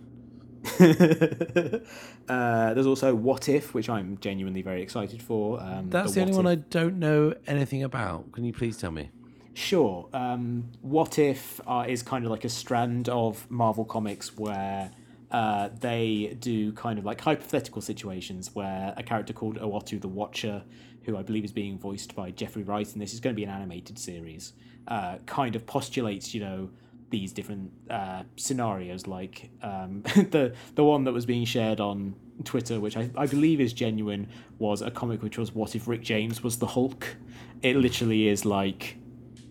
uh, there's also What If, which I'm genuinely very excited for. Um, That's the, the only one if. I don't know anything about. Can you please tell me? Sure. Um, What If uh, is kind of like a strand of Marvel Comics where uh, they do kind of like hypothetical situations where a character called Uatu the Watcher, who I believe is being voiced by Jeffrey Wright, and this is going to be an animated series, uh, kind of postulates, you know, these different uh, scenarios, like um, the the one that was being shared on Twitter, which I, I believe is genuine, was a comic which was what if Rick James was the Hulk? It literally is like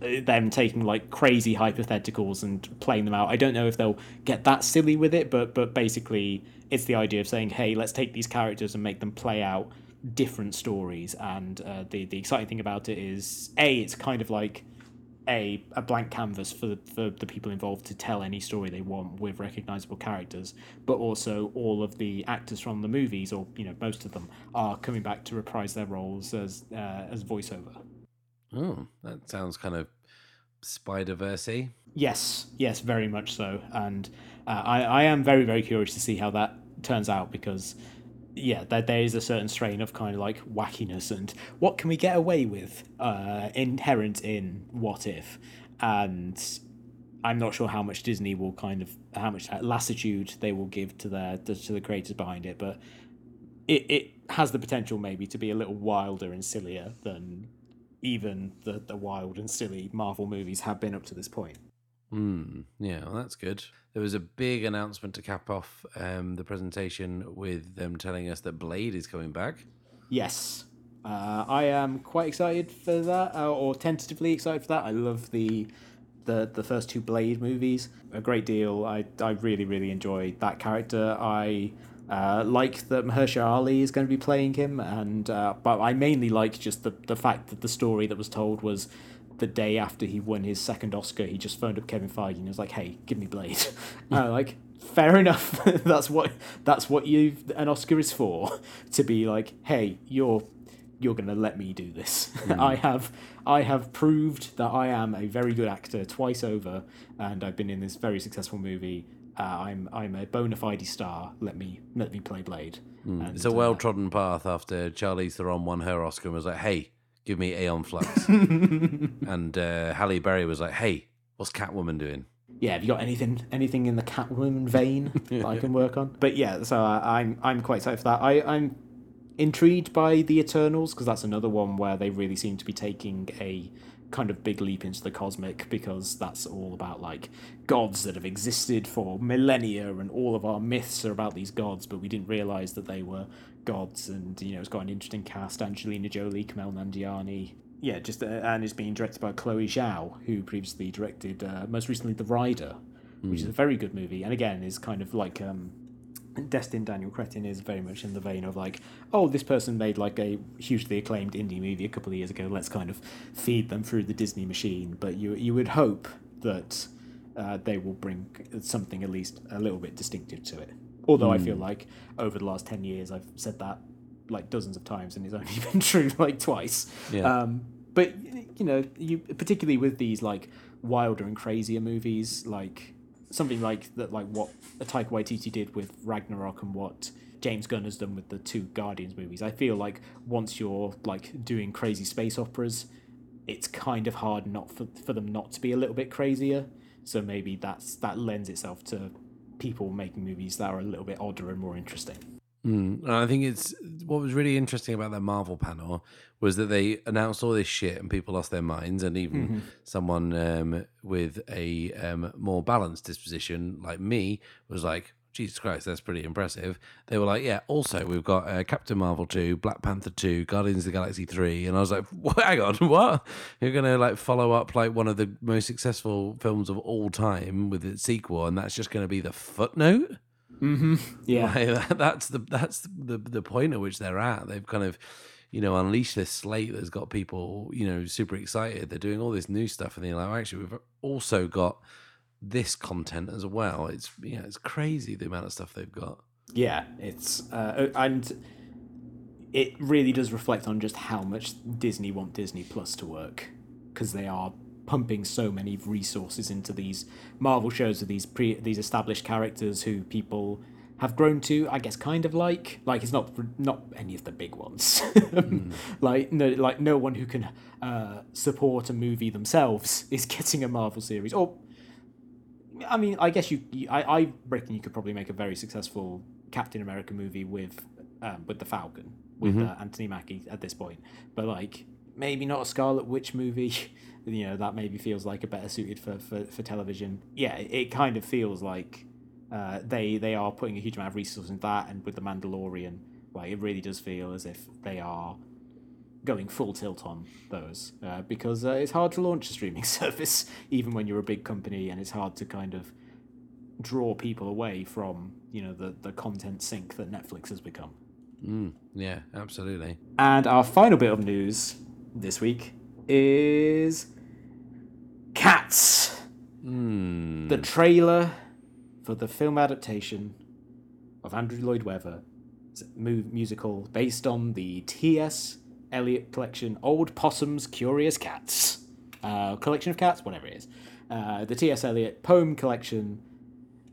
them taking like crazy hypotheticals and playing them out. I don't know if they'll get that silly with it, but but basically it's the idea of saying, hey, let's take these characters and make them play out different stories. And uh, the the exciting thing about it is, A, it's kind of like A, a blank canvas for the, for the people involved to tell any story they want with recognisable characters, but also all of the actors from the movies, or you know most of them, are coming back to reprise their roles as uh, as voiceover. Oh, that sounds kind of Spider-Verse-y. Yes, yes, very much so, and uh, I I am very very curious to see how that turns out because yeah, there there is a certain strain of kind of like wackiness and what can we get away with uh, inherent in What If, and I'm not sure how much Disney will kind of how much lassitude they will give to their to the creators behind it, but it it has the potential maybe to be a little wilder and sillier than even the the wild and silly Marvel movies have been up to this point. Mm, yeah, well, that's good. There was a big announcement to cap off um, the presentation with them telling us that Blade is coming back. Yes. Uh, I am quite excited for that, uh, or tentatively excited for that. I love the the, the first two Blade movies a great deal. I, I really, really enjoyed that character. I uh, like that Mahershala Ali is going to be playing him, and uh, but I mainly like just the, the fact that the story that was told was the day after he won his second Oscar, he just phoned up Kevin Feige and was like, "Hey, give me Blade." I like, fair enough. that's what that's what you an Oscar is for, to be like, "Hey, you're you're gonna let me do this. Mm. I have I have proved that I am a very good actor twice over, and I've been in this very successful movie. Uh, I'm I'm a bona fide star. Let me let me play Blade." Mm. And, it's a well trodden uh, path after Charlize Theron won her Oscar and was like, "Hey, give me Aeon Flux." And uh, Halle Berry was like, "Hey, what's Catwoman doing? Yeah, have you got anything anything in the Catwoman vein that I can work on?" But yeah, so I, I'm I'm quite excited for that. I, I'm intrigued by the Eternals because that's another one where they really seem to be taking a kind of big leap into the cosmic, because that's all about like gods that have existed for millennia and all of our myths are about these gods, but we didn't realize that they were gods. And you know, it's got an interesting cast: Angelina Jolie, Kumail Nanjiani, yeah just uh, and it's being directed by Chloe Zhao, who previously directed uh, most recently The Rider, which mm. is a very good movie, and again is kind of like um Destin Daniel Cretin is very much in the vein of like, oh, this person made like a hugely acclaimed indie movie a couple of years ago, let's kind of feed them through the Disney machine. But you you would hope that uh, they will bring something at least a little bit distinctive to it. Although mm. I feel like over the last ten years I've said that like dozens of times and it's only been true like twice. Yeah. Um, but, you know, you particularly with these like wilder and crazier movies, like something like that, like what Taika Waititi did with Ragnarok and what James Gunn has done with the two Guardians movies. I feel like once you're like doing crazy space operas, it's kind of hard not for, for them not to be a little bit crazier. So maybe that's that lends itself to people making movies that are a little bit odder and more interesting. Mm, and I think it's what was really interesting about that Marvel panel was that they announced all this shit and people lost their minds, and even mm-hmm. someone um, with a um, more balanced disposition like me was like, Jesus Christ, that's pretty impressive. They were like, yeah, also we've got uh, Captain Marvel two, Black Panther two, Guardians of the Galaxy three, and I was like, what? Hang on, what? You're going to like follow up like one of the most successful films of all time with its sequel and that's just going to be the footnote? Mm-hmm. Yeah, why, that's the that's the, the point at which they're at. They've kind of, you know, unleashed this slate that's got people, you know, super excited. They're doing all this new stuff, and they're like, oh, actually, we've also got this content as well. It's you know, it's crazy the amount of stuff they've got. Yeah, it's uh, and it really does reflect on just how much Disney want Disney Plus to work, because they are pumping so many resources into these Marvel shows of these pre these established characters who people have grown to, I guess, kind of like like it's not not any of the big ones. mm. like no like no one who can uh, support a movie themselves is getting a Marvel series. Or I mean, I guess you, you I, I reckon you could probably make a very successful Captain America movie with um, with the Falcon with mm-hmm. uh, Anthony Mackie at this point, but like maybe not a Scarlet Witch movie. You know, that maybe feels like a better suited for, for, for television. Yeah, it, it kind of feels like uh, they they are putting a huge amount of resources in that, and with The Mandalorian, like it really does feel as if they are going full tilt on those uh, because uh, it's hard to launch a streaming service even when you're a big company, and it's hard to kind of draw people away from, you know, the, the content sink that Netflix has become. Mm, yeah, absolutely. And our final bit of news this week is Cats. Mm. The trailer for the film adaptation of Andrew Lloyd Webber musical based on the T S Eliot collection Old Possums, Curious Cats. Uh, collection of cats, whatever it is. Uh, the T S Eliot poem collection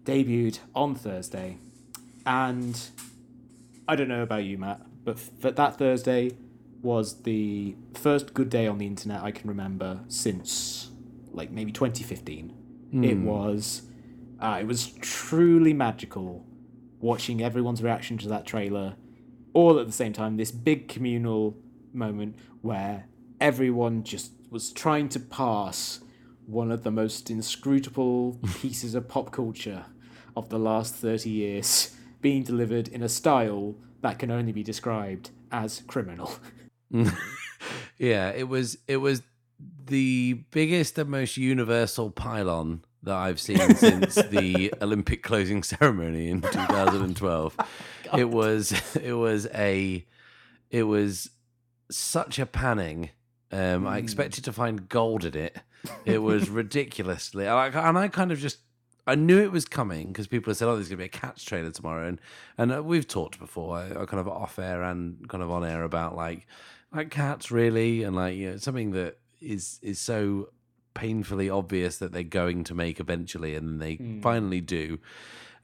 debuted on Thursday. And I don't know about you, Matt, but for that Thursday was the first good day on the internet I can remember since, like, maybe twenty fifteen. Mm. It was, uh, it was truly magical watching everyone's reaction to that trailer, all at the same time. This big communal moment where everyone just was trying to pass one of the most inscrutable pieces of pop culture of the last thirty years being delivered in a style that can only be described as criminal. Yeah, it was it was the biggest and most universal pylon that I've seen since the Olympic closing ceremony in two thousand twelve. God. It was it was a it was such a panning. Um, mm. I expected to find gold in it. It was ridiculously, and I kind of just. I knew it was coming because people had said, oh, there's going to be a Cats trailer tomorrow. And and we've talked before, I, I kind of off air and kind of on air about like, like Cats really. And like, you know, something that is, is so painfully obvious that they're going to make eventually. And they mm. finally do.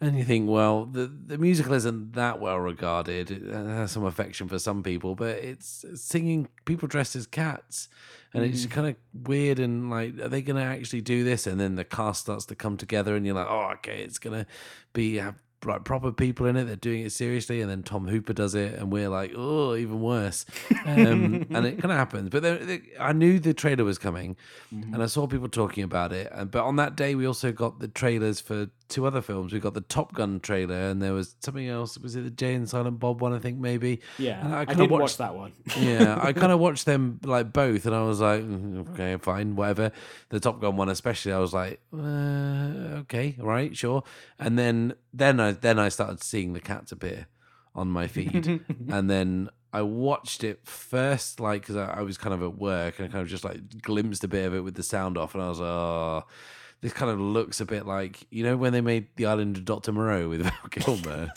And you think, well, the, the musical isn't that well regarded. It has some affection for some people, but it's singing people dressed as cats. And it's kind of weird, and like, are they going to actually do this? And then the cast starts to come together, and you're like, oh, okay, it's going to be have, like proper people in it. They're doing it seriously. And then Tom Hooper does it, and we're like, oh, even worse. Um, and it kind of happens. But then, it, I knew the trailer was coming, mm-hmm. and I saw people talking about it. And but on that day, we also got the trailers for two other films. We got the Top Gun trailer, and there was something else. Was it the Jay and Silent Bob one? I think maybe. Yeah, and I, I did watched, watch that one. Yeah, I kind of watched them like both, and I was like, okay, fine, whatever. The Top Gun one, especially, I was like, uh, okay, right, sure. And then, then I then I started seeing the cats appear on my feed, and then I watched it first, like because I, I was kind of at work, and I kind of just like glimpsed a bit of it with the sound off, and I was like, oh. This kind of looks a bit like, you know, when they made The Island of Doctor Moreau with Val Kilmer,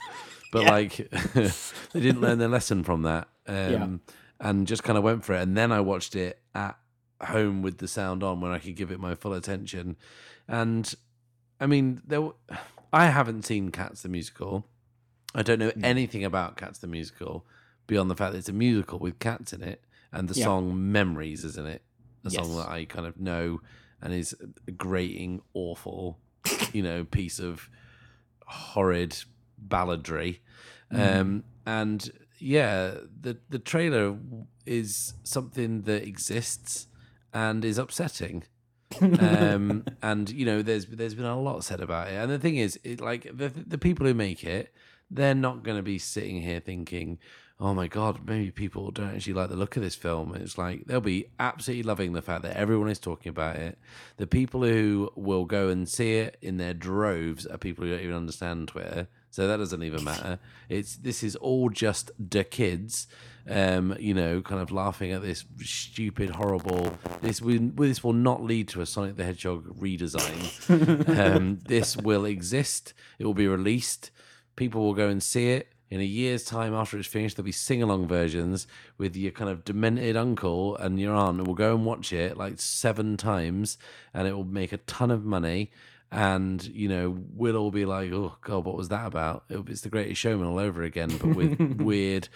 but yeah. like they didn't learn their lesson from that, um, yeah. and just kind of went for it. And then I watched it at home with the sound on, when I could give it my full attention. And I mean, there w- I haven't seen Cats the musical. I don't know no. anything about Cats the musical beyond the fact that it's a musical with cats in it, and the yeah. song "Memories" is in it, a yes. song that I kind of know. And is a grating, awful, you know, piece of horrid balladry. Mm. Um, and yeah, the, the trailer is something that exists and is upsetting. Um, and, you know, there's there's been a lot said about it. And the thing is, it, like, the the people who make it, they're not going to be sitting here thinking, oh my God, maybe people don't actually like the look of this film. It's like, they'll be absolutely loving the fact that everyone is talking about it. The people who will go and see it in their droves are people who don't even understand Twitter. So that doesn't even matter. It's this is all just the kids, um, you know, kind of laughing at this stupid, horrible. This we, this will not lead to a Sonic the Hedgehog redesign. um, this will exist. It will be released. People will go and see it. In a year's time after it's finished, there'll be sing-along versions with your kind of demented uncle and your aunt, and we'll go and watch it like seven times, and it will make a ton of money. And, you know, we'll all be like, oh, God, what was that about? It's The Greatest Showman all over again, but with weird,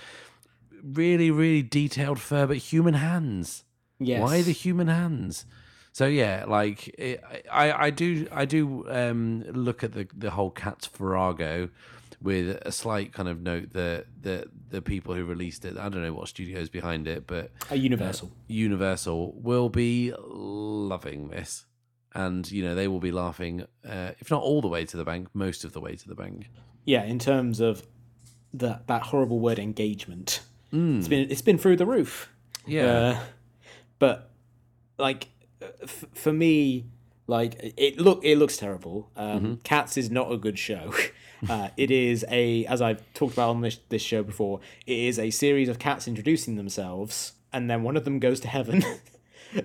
really, really detailed fur, but human hands. Yes. Why the human hands? So, yeah, like, it, I, I do I do um, look at the, the whole Cats Farrago with a slight kind of note that the, the people who released it, I don't know what studio's behind it, but... A Universal. Uh, Universal will be loving this. And, you know, they will be laughing, uh, if not all the way to the bank, most of the way to the bank. Yeah, in terms of that that horrible word engagement. Mm. It's been it's been through the roof. Yeah. Uh, but, like, f- for me, like, it look it looks terrible. Um, mm-hmm. Cats is not a good show. Uh, it is a, as I've talked about on this, this show before, it is a series of cats introducing themselves, and then one of them goes to heaven.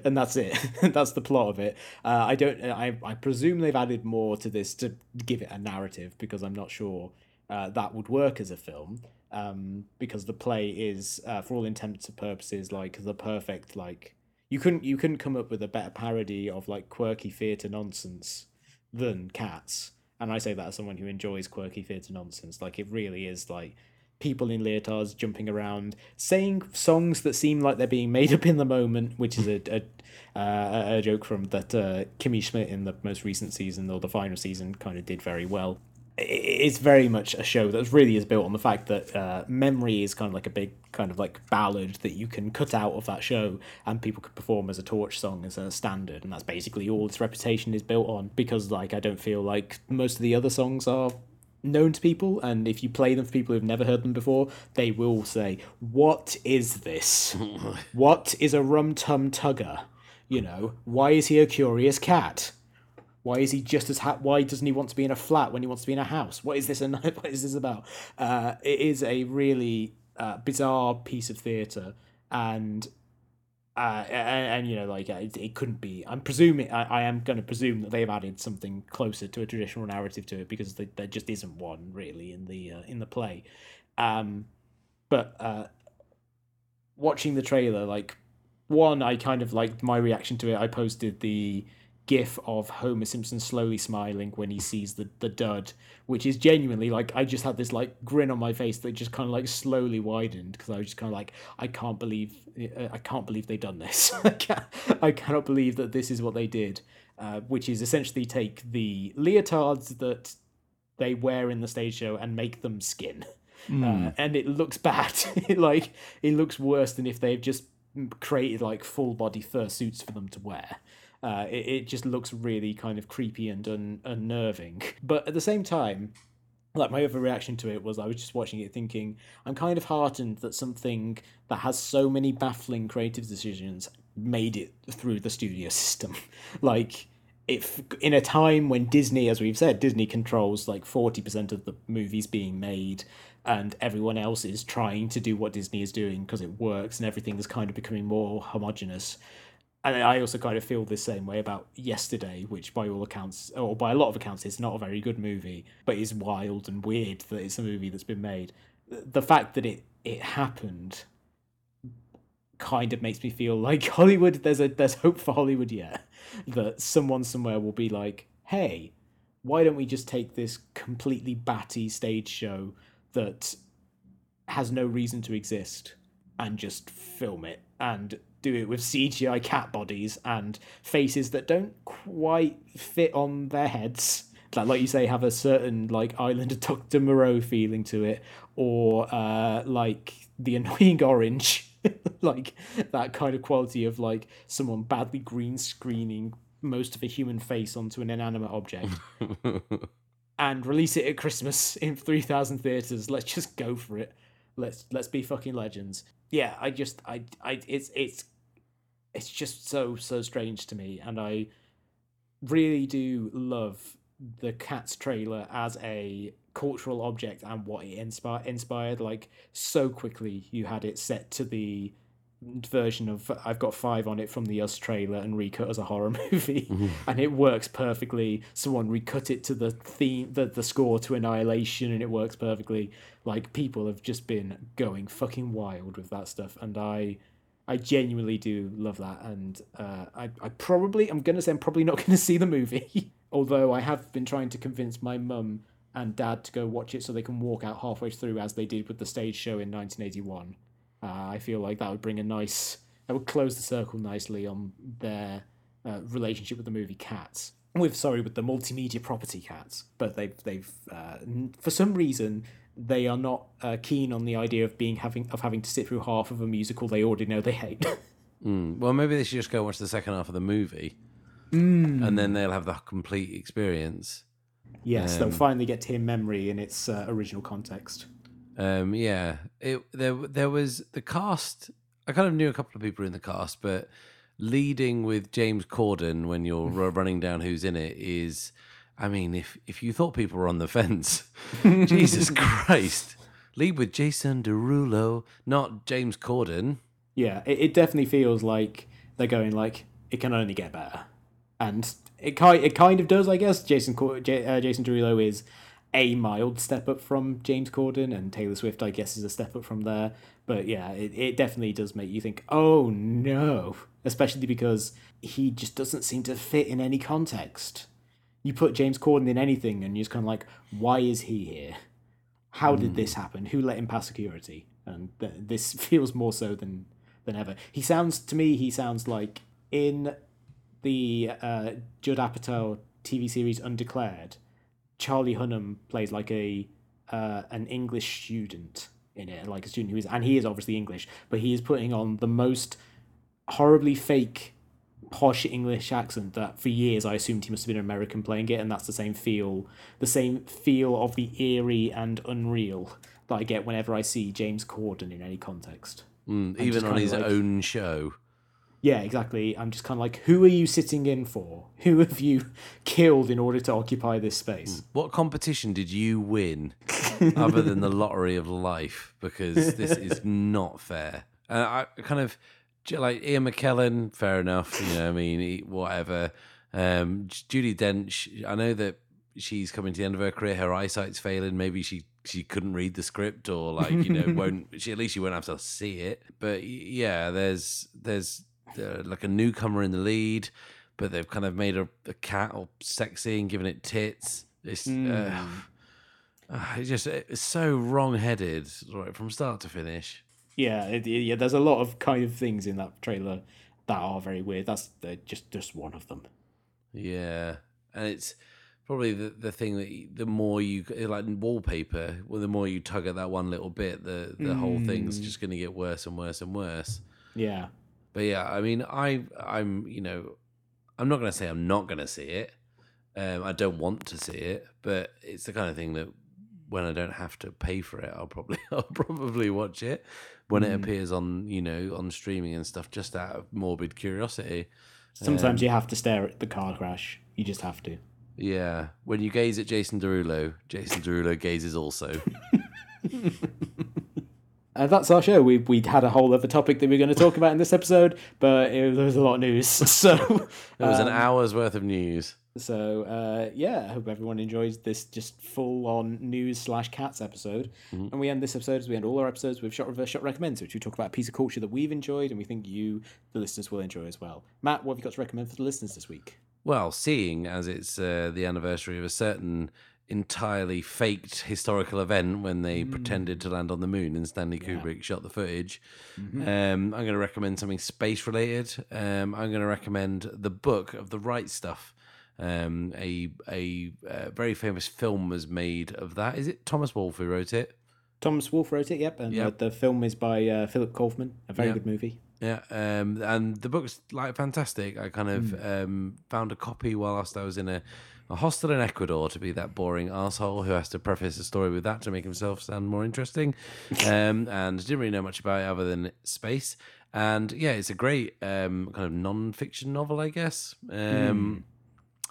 And that's it. That's the plot of it. Uh, I don't. I, I presume they've added more to this to give it a narrative, because I'm not sure uh, that would work as a film. Um, because the play is, uh, for all intents and purposes, like the perfect like you couldn't you couldn't come up with a better parody of like quirky theatre nonsense than Cats. And I say that as someone who enjoys quirky theatre nonsense. Like it really is like. People in leotards jumping around, saying songs that seem like they're being made up in the moment, which is a a, uh, a joke from that uh, Kimmy Schmidt in the most recent season or the final season kind of did very well. It's very much a show that really is built on the fact that uh, memory is kind of like a big kind of like ballad that you can cut out of that show, and people could perform as a torch song as a standard, and that's basically all its reputation is built on. Because like I don't feel like most of the other songs are known to people, and if you play them for people who've never heard them before, they will say, what is this? What is a rum-tum tugger? You know, why is he a curious cat? Why is he just as ha- why doesn't he want to be in a flat when he wants to be in a house? What is this and what is this about? Uh, it is a really uh, bizarre piece of theatre, and Uh, and, and, you know, like, it, it couldn't be... I'm presuming... I, I am going to presume that they've added something closer to a traditional narrative to it, because they, there just isn't one, really, in the uh, in the play. Um, but uh, watching the trailer, like, one, I kind of, like, my reaction to it, I posted the gif of Homer Simpson slowly smiling when he sees the, the dud, which is genuinely, like, I just had this, like, grin on my face that just kind of, like, slowly widened, because I was just kind of like, I can't believe, I can't believe they done this. I, can't, I cannot believe that this is what they did, uh, which is essentially take the leotards that they wear in the stage show and make them skin. Mm. Uh, and it looks bad. it, like, it looks worse than if they've just created, like, full-body fursuits for them to wear. Uh, it, it just looks really kind of creepy and un- unnerving. But at the same time, like my other reaction to it was I was just watching it thinking, I'm kind of heartened that something that has so many baffling creative decisions made it through the studio system. Like, if in a time when Disney, as we've said, Disney controls like forty percent of the movies being made, and everyone else is trying to do what Disney is doing because it works, and everything is kind of becoming more homogenous. And I also kind of feel the same way about Yesterday, which by all accounts, or by a lot of accounts, is not a very good movie, but is wild and weird that it's a movie that's been made. The fact that it, it happened kind of makes me feel like Hollywood, there's a there's hope for Hollywood yet. That someone somewhere will be like, hey, why don't we just take this completely batty stage show that has no reason to exist and just film it and do it with C G I cat bodies and faces that don't quite fit on their heads, that, like you say, have a certain like Island of Doctor Moreau feeling to it, or uh, like the annoying orange, like that kind of quality of like someone badly green screening most of a human face onto an inanimate object. and release it at Christmas in three thousand theaters. Let's just go for it. Let's let's be fucking legends. Yeah, I just I I it's it's it's just so so strange to me, and I really do love the Cats trailer as a cultural object and what it inspired. Inspired like so quickly, you had it set to the version of I've Got Five on It from the Us trailer and recut as a horror movie, mm-hmm. and it works perfectly. Someone recut it to the theme, the, the score to Annihilation, and it works perfectly. Like, people have just been going fucking wild with that stuff, and I I genuinely do love that. And uh, I, I probably I'm gonna say I'm probably not gonna see the movie, although I have been trying to convince my mum and dad to go watch it so they can walk out halfway through, as they did with the stage show in nineteen eighty-one. Uh, I feel like that would bring a nice... That would close the circle nicely on their uh, relationship with the movie Cats. With, sorry, with the multimedia property Cats. But they've... they've uh, for some reason, they are not uh, keen on the idea of being having of having to sit through half of a musical they already know they hate. mm. Well, maybe they should just go watch the second half of the movie. Mm. And then they'll have the complete experience. Yes, um, they'll finally get to hear memory in its uh, original context. Um, yeah, it, there there was the cast. I kind of knew a couple of people in the cast, but leading with James Corden when you're running down who's in it is, I mean, if, if you thought people were on the fence, Jesus Christ, lead with Jason Derulo, not James Corden. Yeah, it, it definitely feels like they're going like, it can only get better. And it, ki- it kind of does, I guess. Jason, Cord- J- uh, Jason Derulo is... a mild step up from James Corden, and Taylor Swift, I guess, is a step up from there. But yeah, it, it definitely does make you think, oh no, especially because he just doesn't seem to fit in any context. You put James Corden in anything and you're just kind of like, why is he here? How mm. did this happen? Who let him past security? And th- this feels more so than, than ever. He sounds, to me, he sounds like in the uh, Judd Apatow T V series Undeclared, Charlie Hunnam plays like a uh, an English student in it, like a student who is, and he is obviously English, but he is putting on the most horribly fake, posh English accent that for years I assumed he must have been American playing it, and that's the same feel, the same feel of the eerie and unreal that I get whenever I see James Corden in any context. Mm, even on his like, own show. Yeah, exactly. I'm just kind of like, who are you sitting in for? Who have you killed in order to occupy this space? What competition did you win other than the lottery of life? Because this is not fair. Uh, I kind of, like, Ian McKellen, fair enough. You know what I mean? Whatever. Um, Judi Dench, I know that she's coming to the end of her career. Her eyesight's failing. Maybe she... she couldn't read the script, or like, you know, won't she, at least she won't have to see it. But yeah, there's there's uh, like a newcomer in the lead, but they've kind of made a, a cat all sexy and given it tits. It's mm. uh, uh, it's just it's so wrong-headed right from start to finish. Yeah, it, yeah. There's a lot of kind of things in that trailer that are very weird. That's just just one of them. Yeah, and it's. Probably the, the thing that you, the more you, like wallpaper, well, the more you tug at that one little bit, the, the mm. whole thing's just going to get worse and worse and worse. Yeah. But yeah, I mean, I, I'm, you know, I'm not going to say I'm not going to see it. Um, I don't want to see it, but it's the kind of thing that when I don't have to pay for it, I'll probably, I'll probably watch it when mm. it appears on, you know, on streaming and stuff, just out of morbid curiosity. Sometimes um, you have to stare at the car crash. You just have to. Yeah, when you gaze at Jason Derulo, Jason Derulo gazes also. And that's our show. We we had a whole other topic that we were going to talk about in this episode, but it, there was a lot of news. So there was um, an hour's worth of news. So uh, yeah, I hope everyone enjoys this just full-on news slash Cats episode. Mm-hmm. And we end this episode as we end all our episodes with Shot Reverse Shot Recommends, which we talk about a piece of culture that we've enjoyed and we think you, the listeners, will enjoy as well. Matt, what have you got to recommend for the listeners this week? Well, seeing as it's uh, the anniversary of a certain entirely faked historical event when they mm. pretended to land on the moon and Stanley yeah. Kubrick shot the footage, mm-hmm. um, I'm going to recommend something space-related. Um, I'm going to recommend the book of The Right Stuff. Um, a, a a very famous film was made of that. Is it Thomas Wolfe who wrote it? Thomas Wolfe wrote it, yep. And yep. The, the film is by uh, Philip Kaufman, a very yep. good movie. Yeah, um, and the book's like fantastic. I kind of mm. um, found a copy whilst I was in a a hostel in Ecuador to be that boring asshole who has to preface the story with that to make himself sound more interesting. Um, and didn't really know much about it other than space. And yeah, it's a great um, kind of non-fiction novel, I guess, um, mm.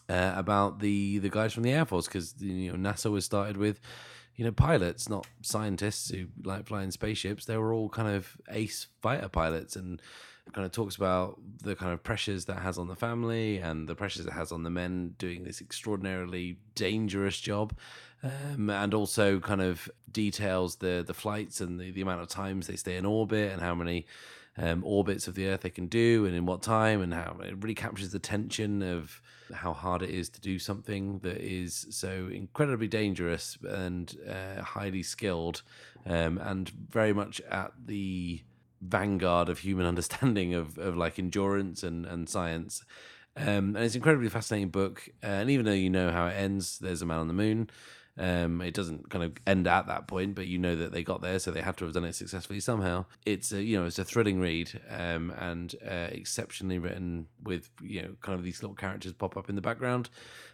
uh, about the, the guys from the Air Force, because you know NASA was started with, you know, pilots, not scientists who like flying spaceships. They were all kind of ace fighter pilots, and kind of talks about the kind of pressures that has on the family and the pressures it has on the men doing this extraordinarily dangerous job, um, and also kind of details the the flights and the, the amount of times they stay in orbit and how many um, orbits of the Earth they can do and in what time, and how it really captures the tension of how hard it is to do something that is so incredibly dangerous and uh, highly skilled, um, and very much at the vanguard of human understanding of, of like endurance and, and science. Um, and it's an incredibly fascinating book. Uh, and even though you know how it ends, there's a man on the moon. Um, it doesn't kind of end at that point, but you know that they got there, so they had to have done it successfully somehow. It's a, you know, it's a thrilling read, um, and uh, exceptionally written, with, you know, kind of these little characters pop up in the background.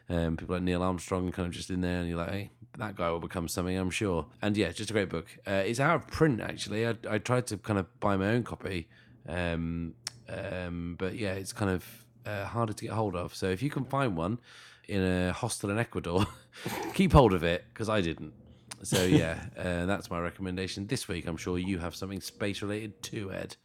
Um, people like Neil Armstrong kind of just in there, and you're like, hey, that guy will become something, I'm sure. And yeah, just a great book. Uh, it's out of print, actually. I, I tried to kind of buy my own copy, um, um, but yeah, it's kind of uh, harder to get hold of. So if you can find one in a hostel in Ecuador, keep hold of it, because I didn't. So yeah, uh, that's my recommendation this week. I'm sure you have something space related too, Ed.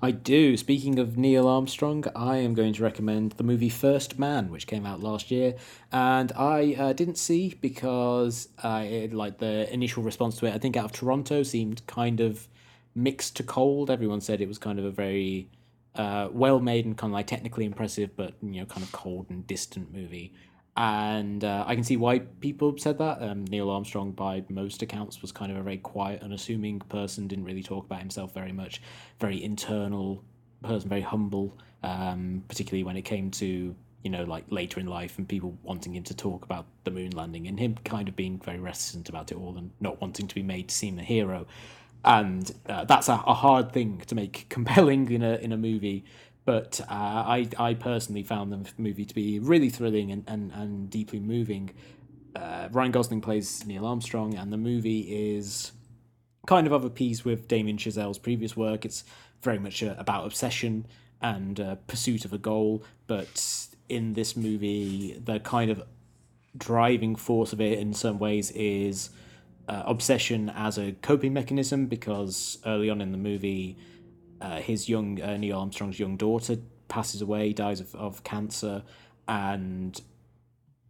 I do. Speaking of Neil Armstrong, I am going to recommend the movie First Man, which came out last year, and I uh, didn't see because I like the initial response to it, I think, out of Toronto, seemed kind of mixed to cold. Everyone said it was kind of a very uh, well-made and kind of like technically impressive, but you know, kind of cold and distant movie. And uh, I can see why people said that. Um, Neil Armstrong, by most accounts, was kind of a very quiet, unassuming person, didn't really talk about himself very much, very internal person, very humble, um, particularly when it came to, you know, like later in life and people wanting him to talk about the moon landing and him kind of being very reticent about it all and not wanting to be made to seem a hero. And uh, that's a, a hard thing to make compelling in a in a movie. But uh, I, I personally found the movie to be really thrilling and, and, and deeply moving. Uh, Ryan Gosling plays Neil Armstrong, and the movie is kind of of a piece with Damien Chazelle's previous work. It's very much a, about obsession and uh, pursuit of a goal. But in this movie, the kind of driving force of it in some ways is uh, obsession as a coping mechanism, because early on in the movie, Uh, his young uh, Neil Armstrong's young daughter passes away, dies of, of cancer, and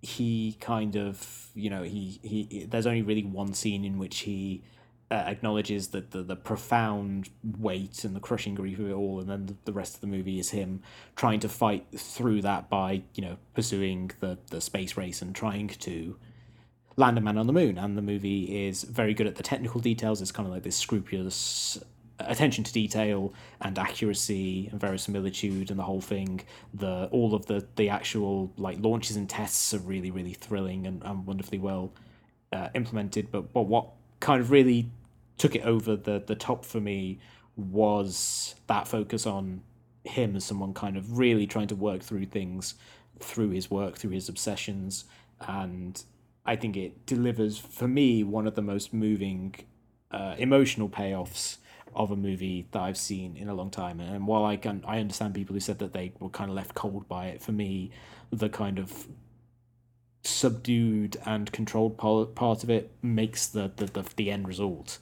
he kind of, you know, he, he there's only really one scene in which he uh, acknowledges that the, the profound weight and the crushing grief of it all, and then the, the rest of the movie is him trying to fight through that by, you know, pursuing the, the space race and trying to land a man on the moon. And the movie is very good at the technical details. It's kind of like this scrupulous attention to detail and accuracy and verisimilitude and the whole thing. The all of the the actual like launches and tests are really really thrilling and, and wonderfully well uh, implemented. But but what kind of really took it over the the top for me was that focus on him as someone kind of really trying to work through things through his work, through his obsessions. And I think it delivers for me one of the most moving uh, emotional payoffs of a movie that I've seen in a long time. And while I can, I understand people who said that they were kind of left cold by it, for me, the kind of subdued and controlled part of it makes the the, the, the end result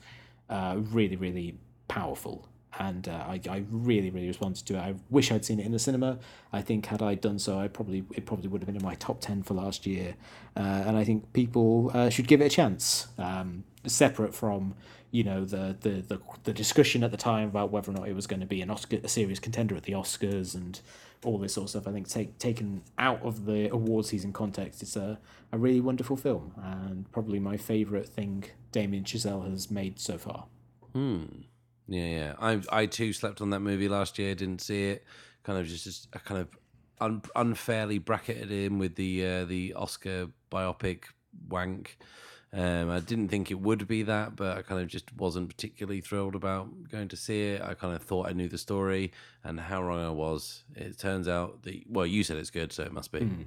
uh, really, really powerful. And uh, I, I really, really responded to it. I wish I'd seen it in the cinema. I think had I done so, I probably it probably would have been in my top ten for last year. Uh, and I think people uh, should give it a chance, um, separate from, you know, the, the the the discussion at the time about whether or not it was going to be an Oscar, a serious contender at the Oscars and all this sort of stuff. I think take, taken out of the award season context, it's a, a really wonderful film and probably my favourite thing Damien Chazelle has made so far. Hmm. Yeah, yeah. I I too slept on that movie last year. Didn't see it. Kind of just, just I kind of un, unfairly bracketed in with the uh, the Oscar biopic wank. Um, I didn't think it would be that, but I kind of just wasn't particularly thrilled about going to see it. I kind of thought I knew the story, and how wrong I was. It turns out that, well, you said it's good, so it must be. Mm.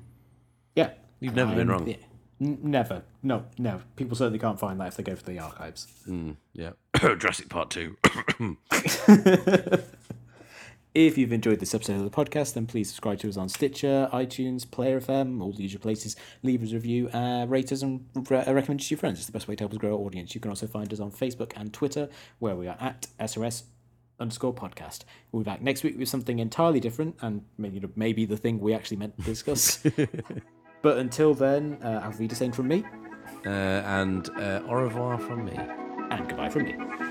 Yeah, You've never um, been wrong. Yeah, n- never. No, no. People certainly can't find that if they go for the archives. Mm, yeah. Jurassic Part two. If you've enjoyed this episode of the podcast, then please subscribe to us on Stitcher, iTunes, Player F M, all the usual places. Leave us a review, uh, rate us, and re- recommend us to your friends. It's the best way to help us grow our audience. You can also find us on Facebook and Twitter, where we are at S R S underscore podcast. We'll be back next week with something entirely different, and maybe maybe the thing we actually meant to discuss. But until then, uh, auf Wiedersehen from me. Uh, and uh, au revoir from me. And goodbye from me.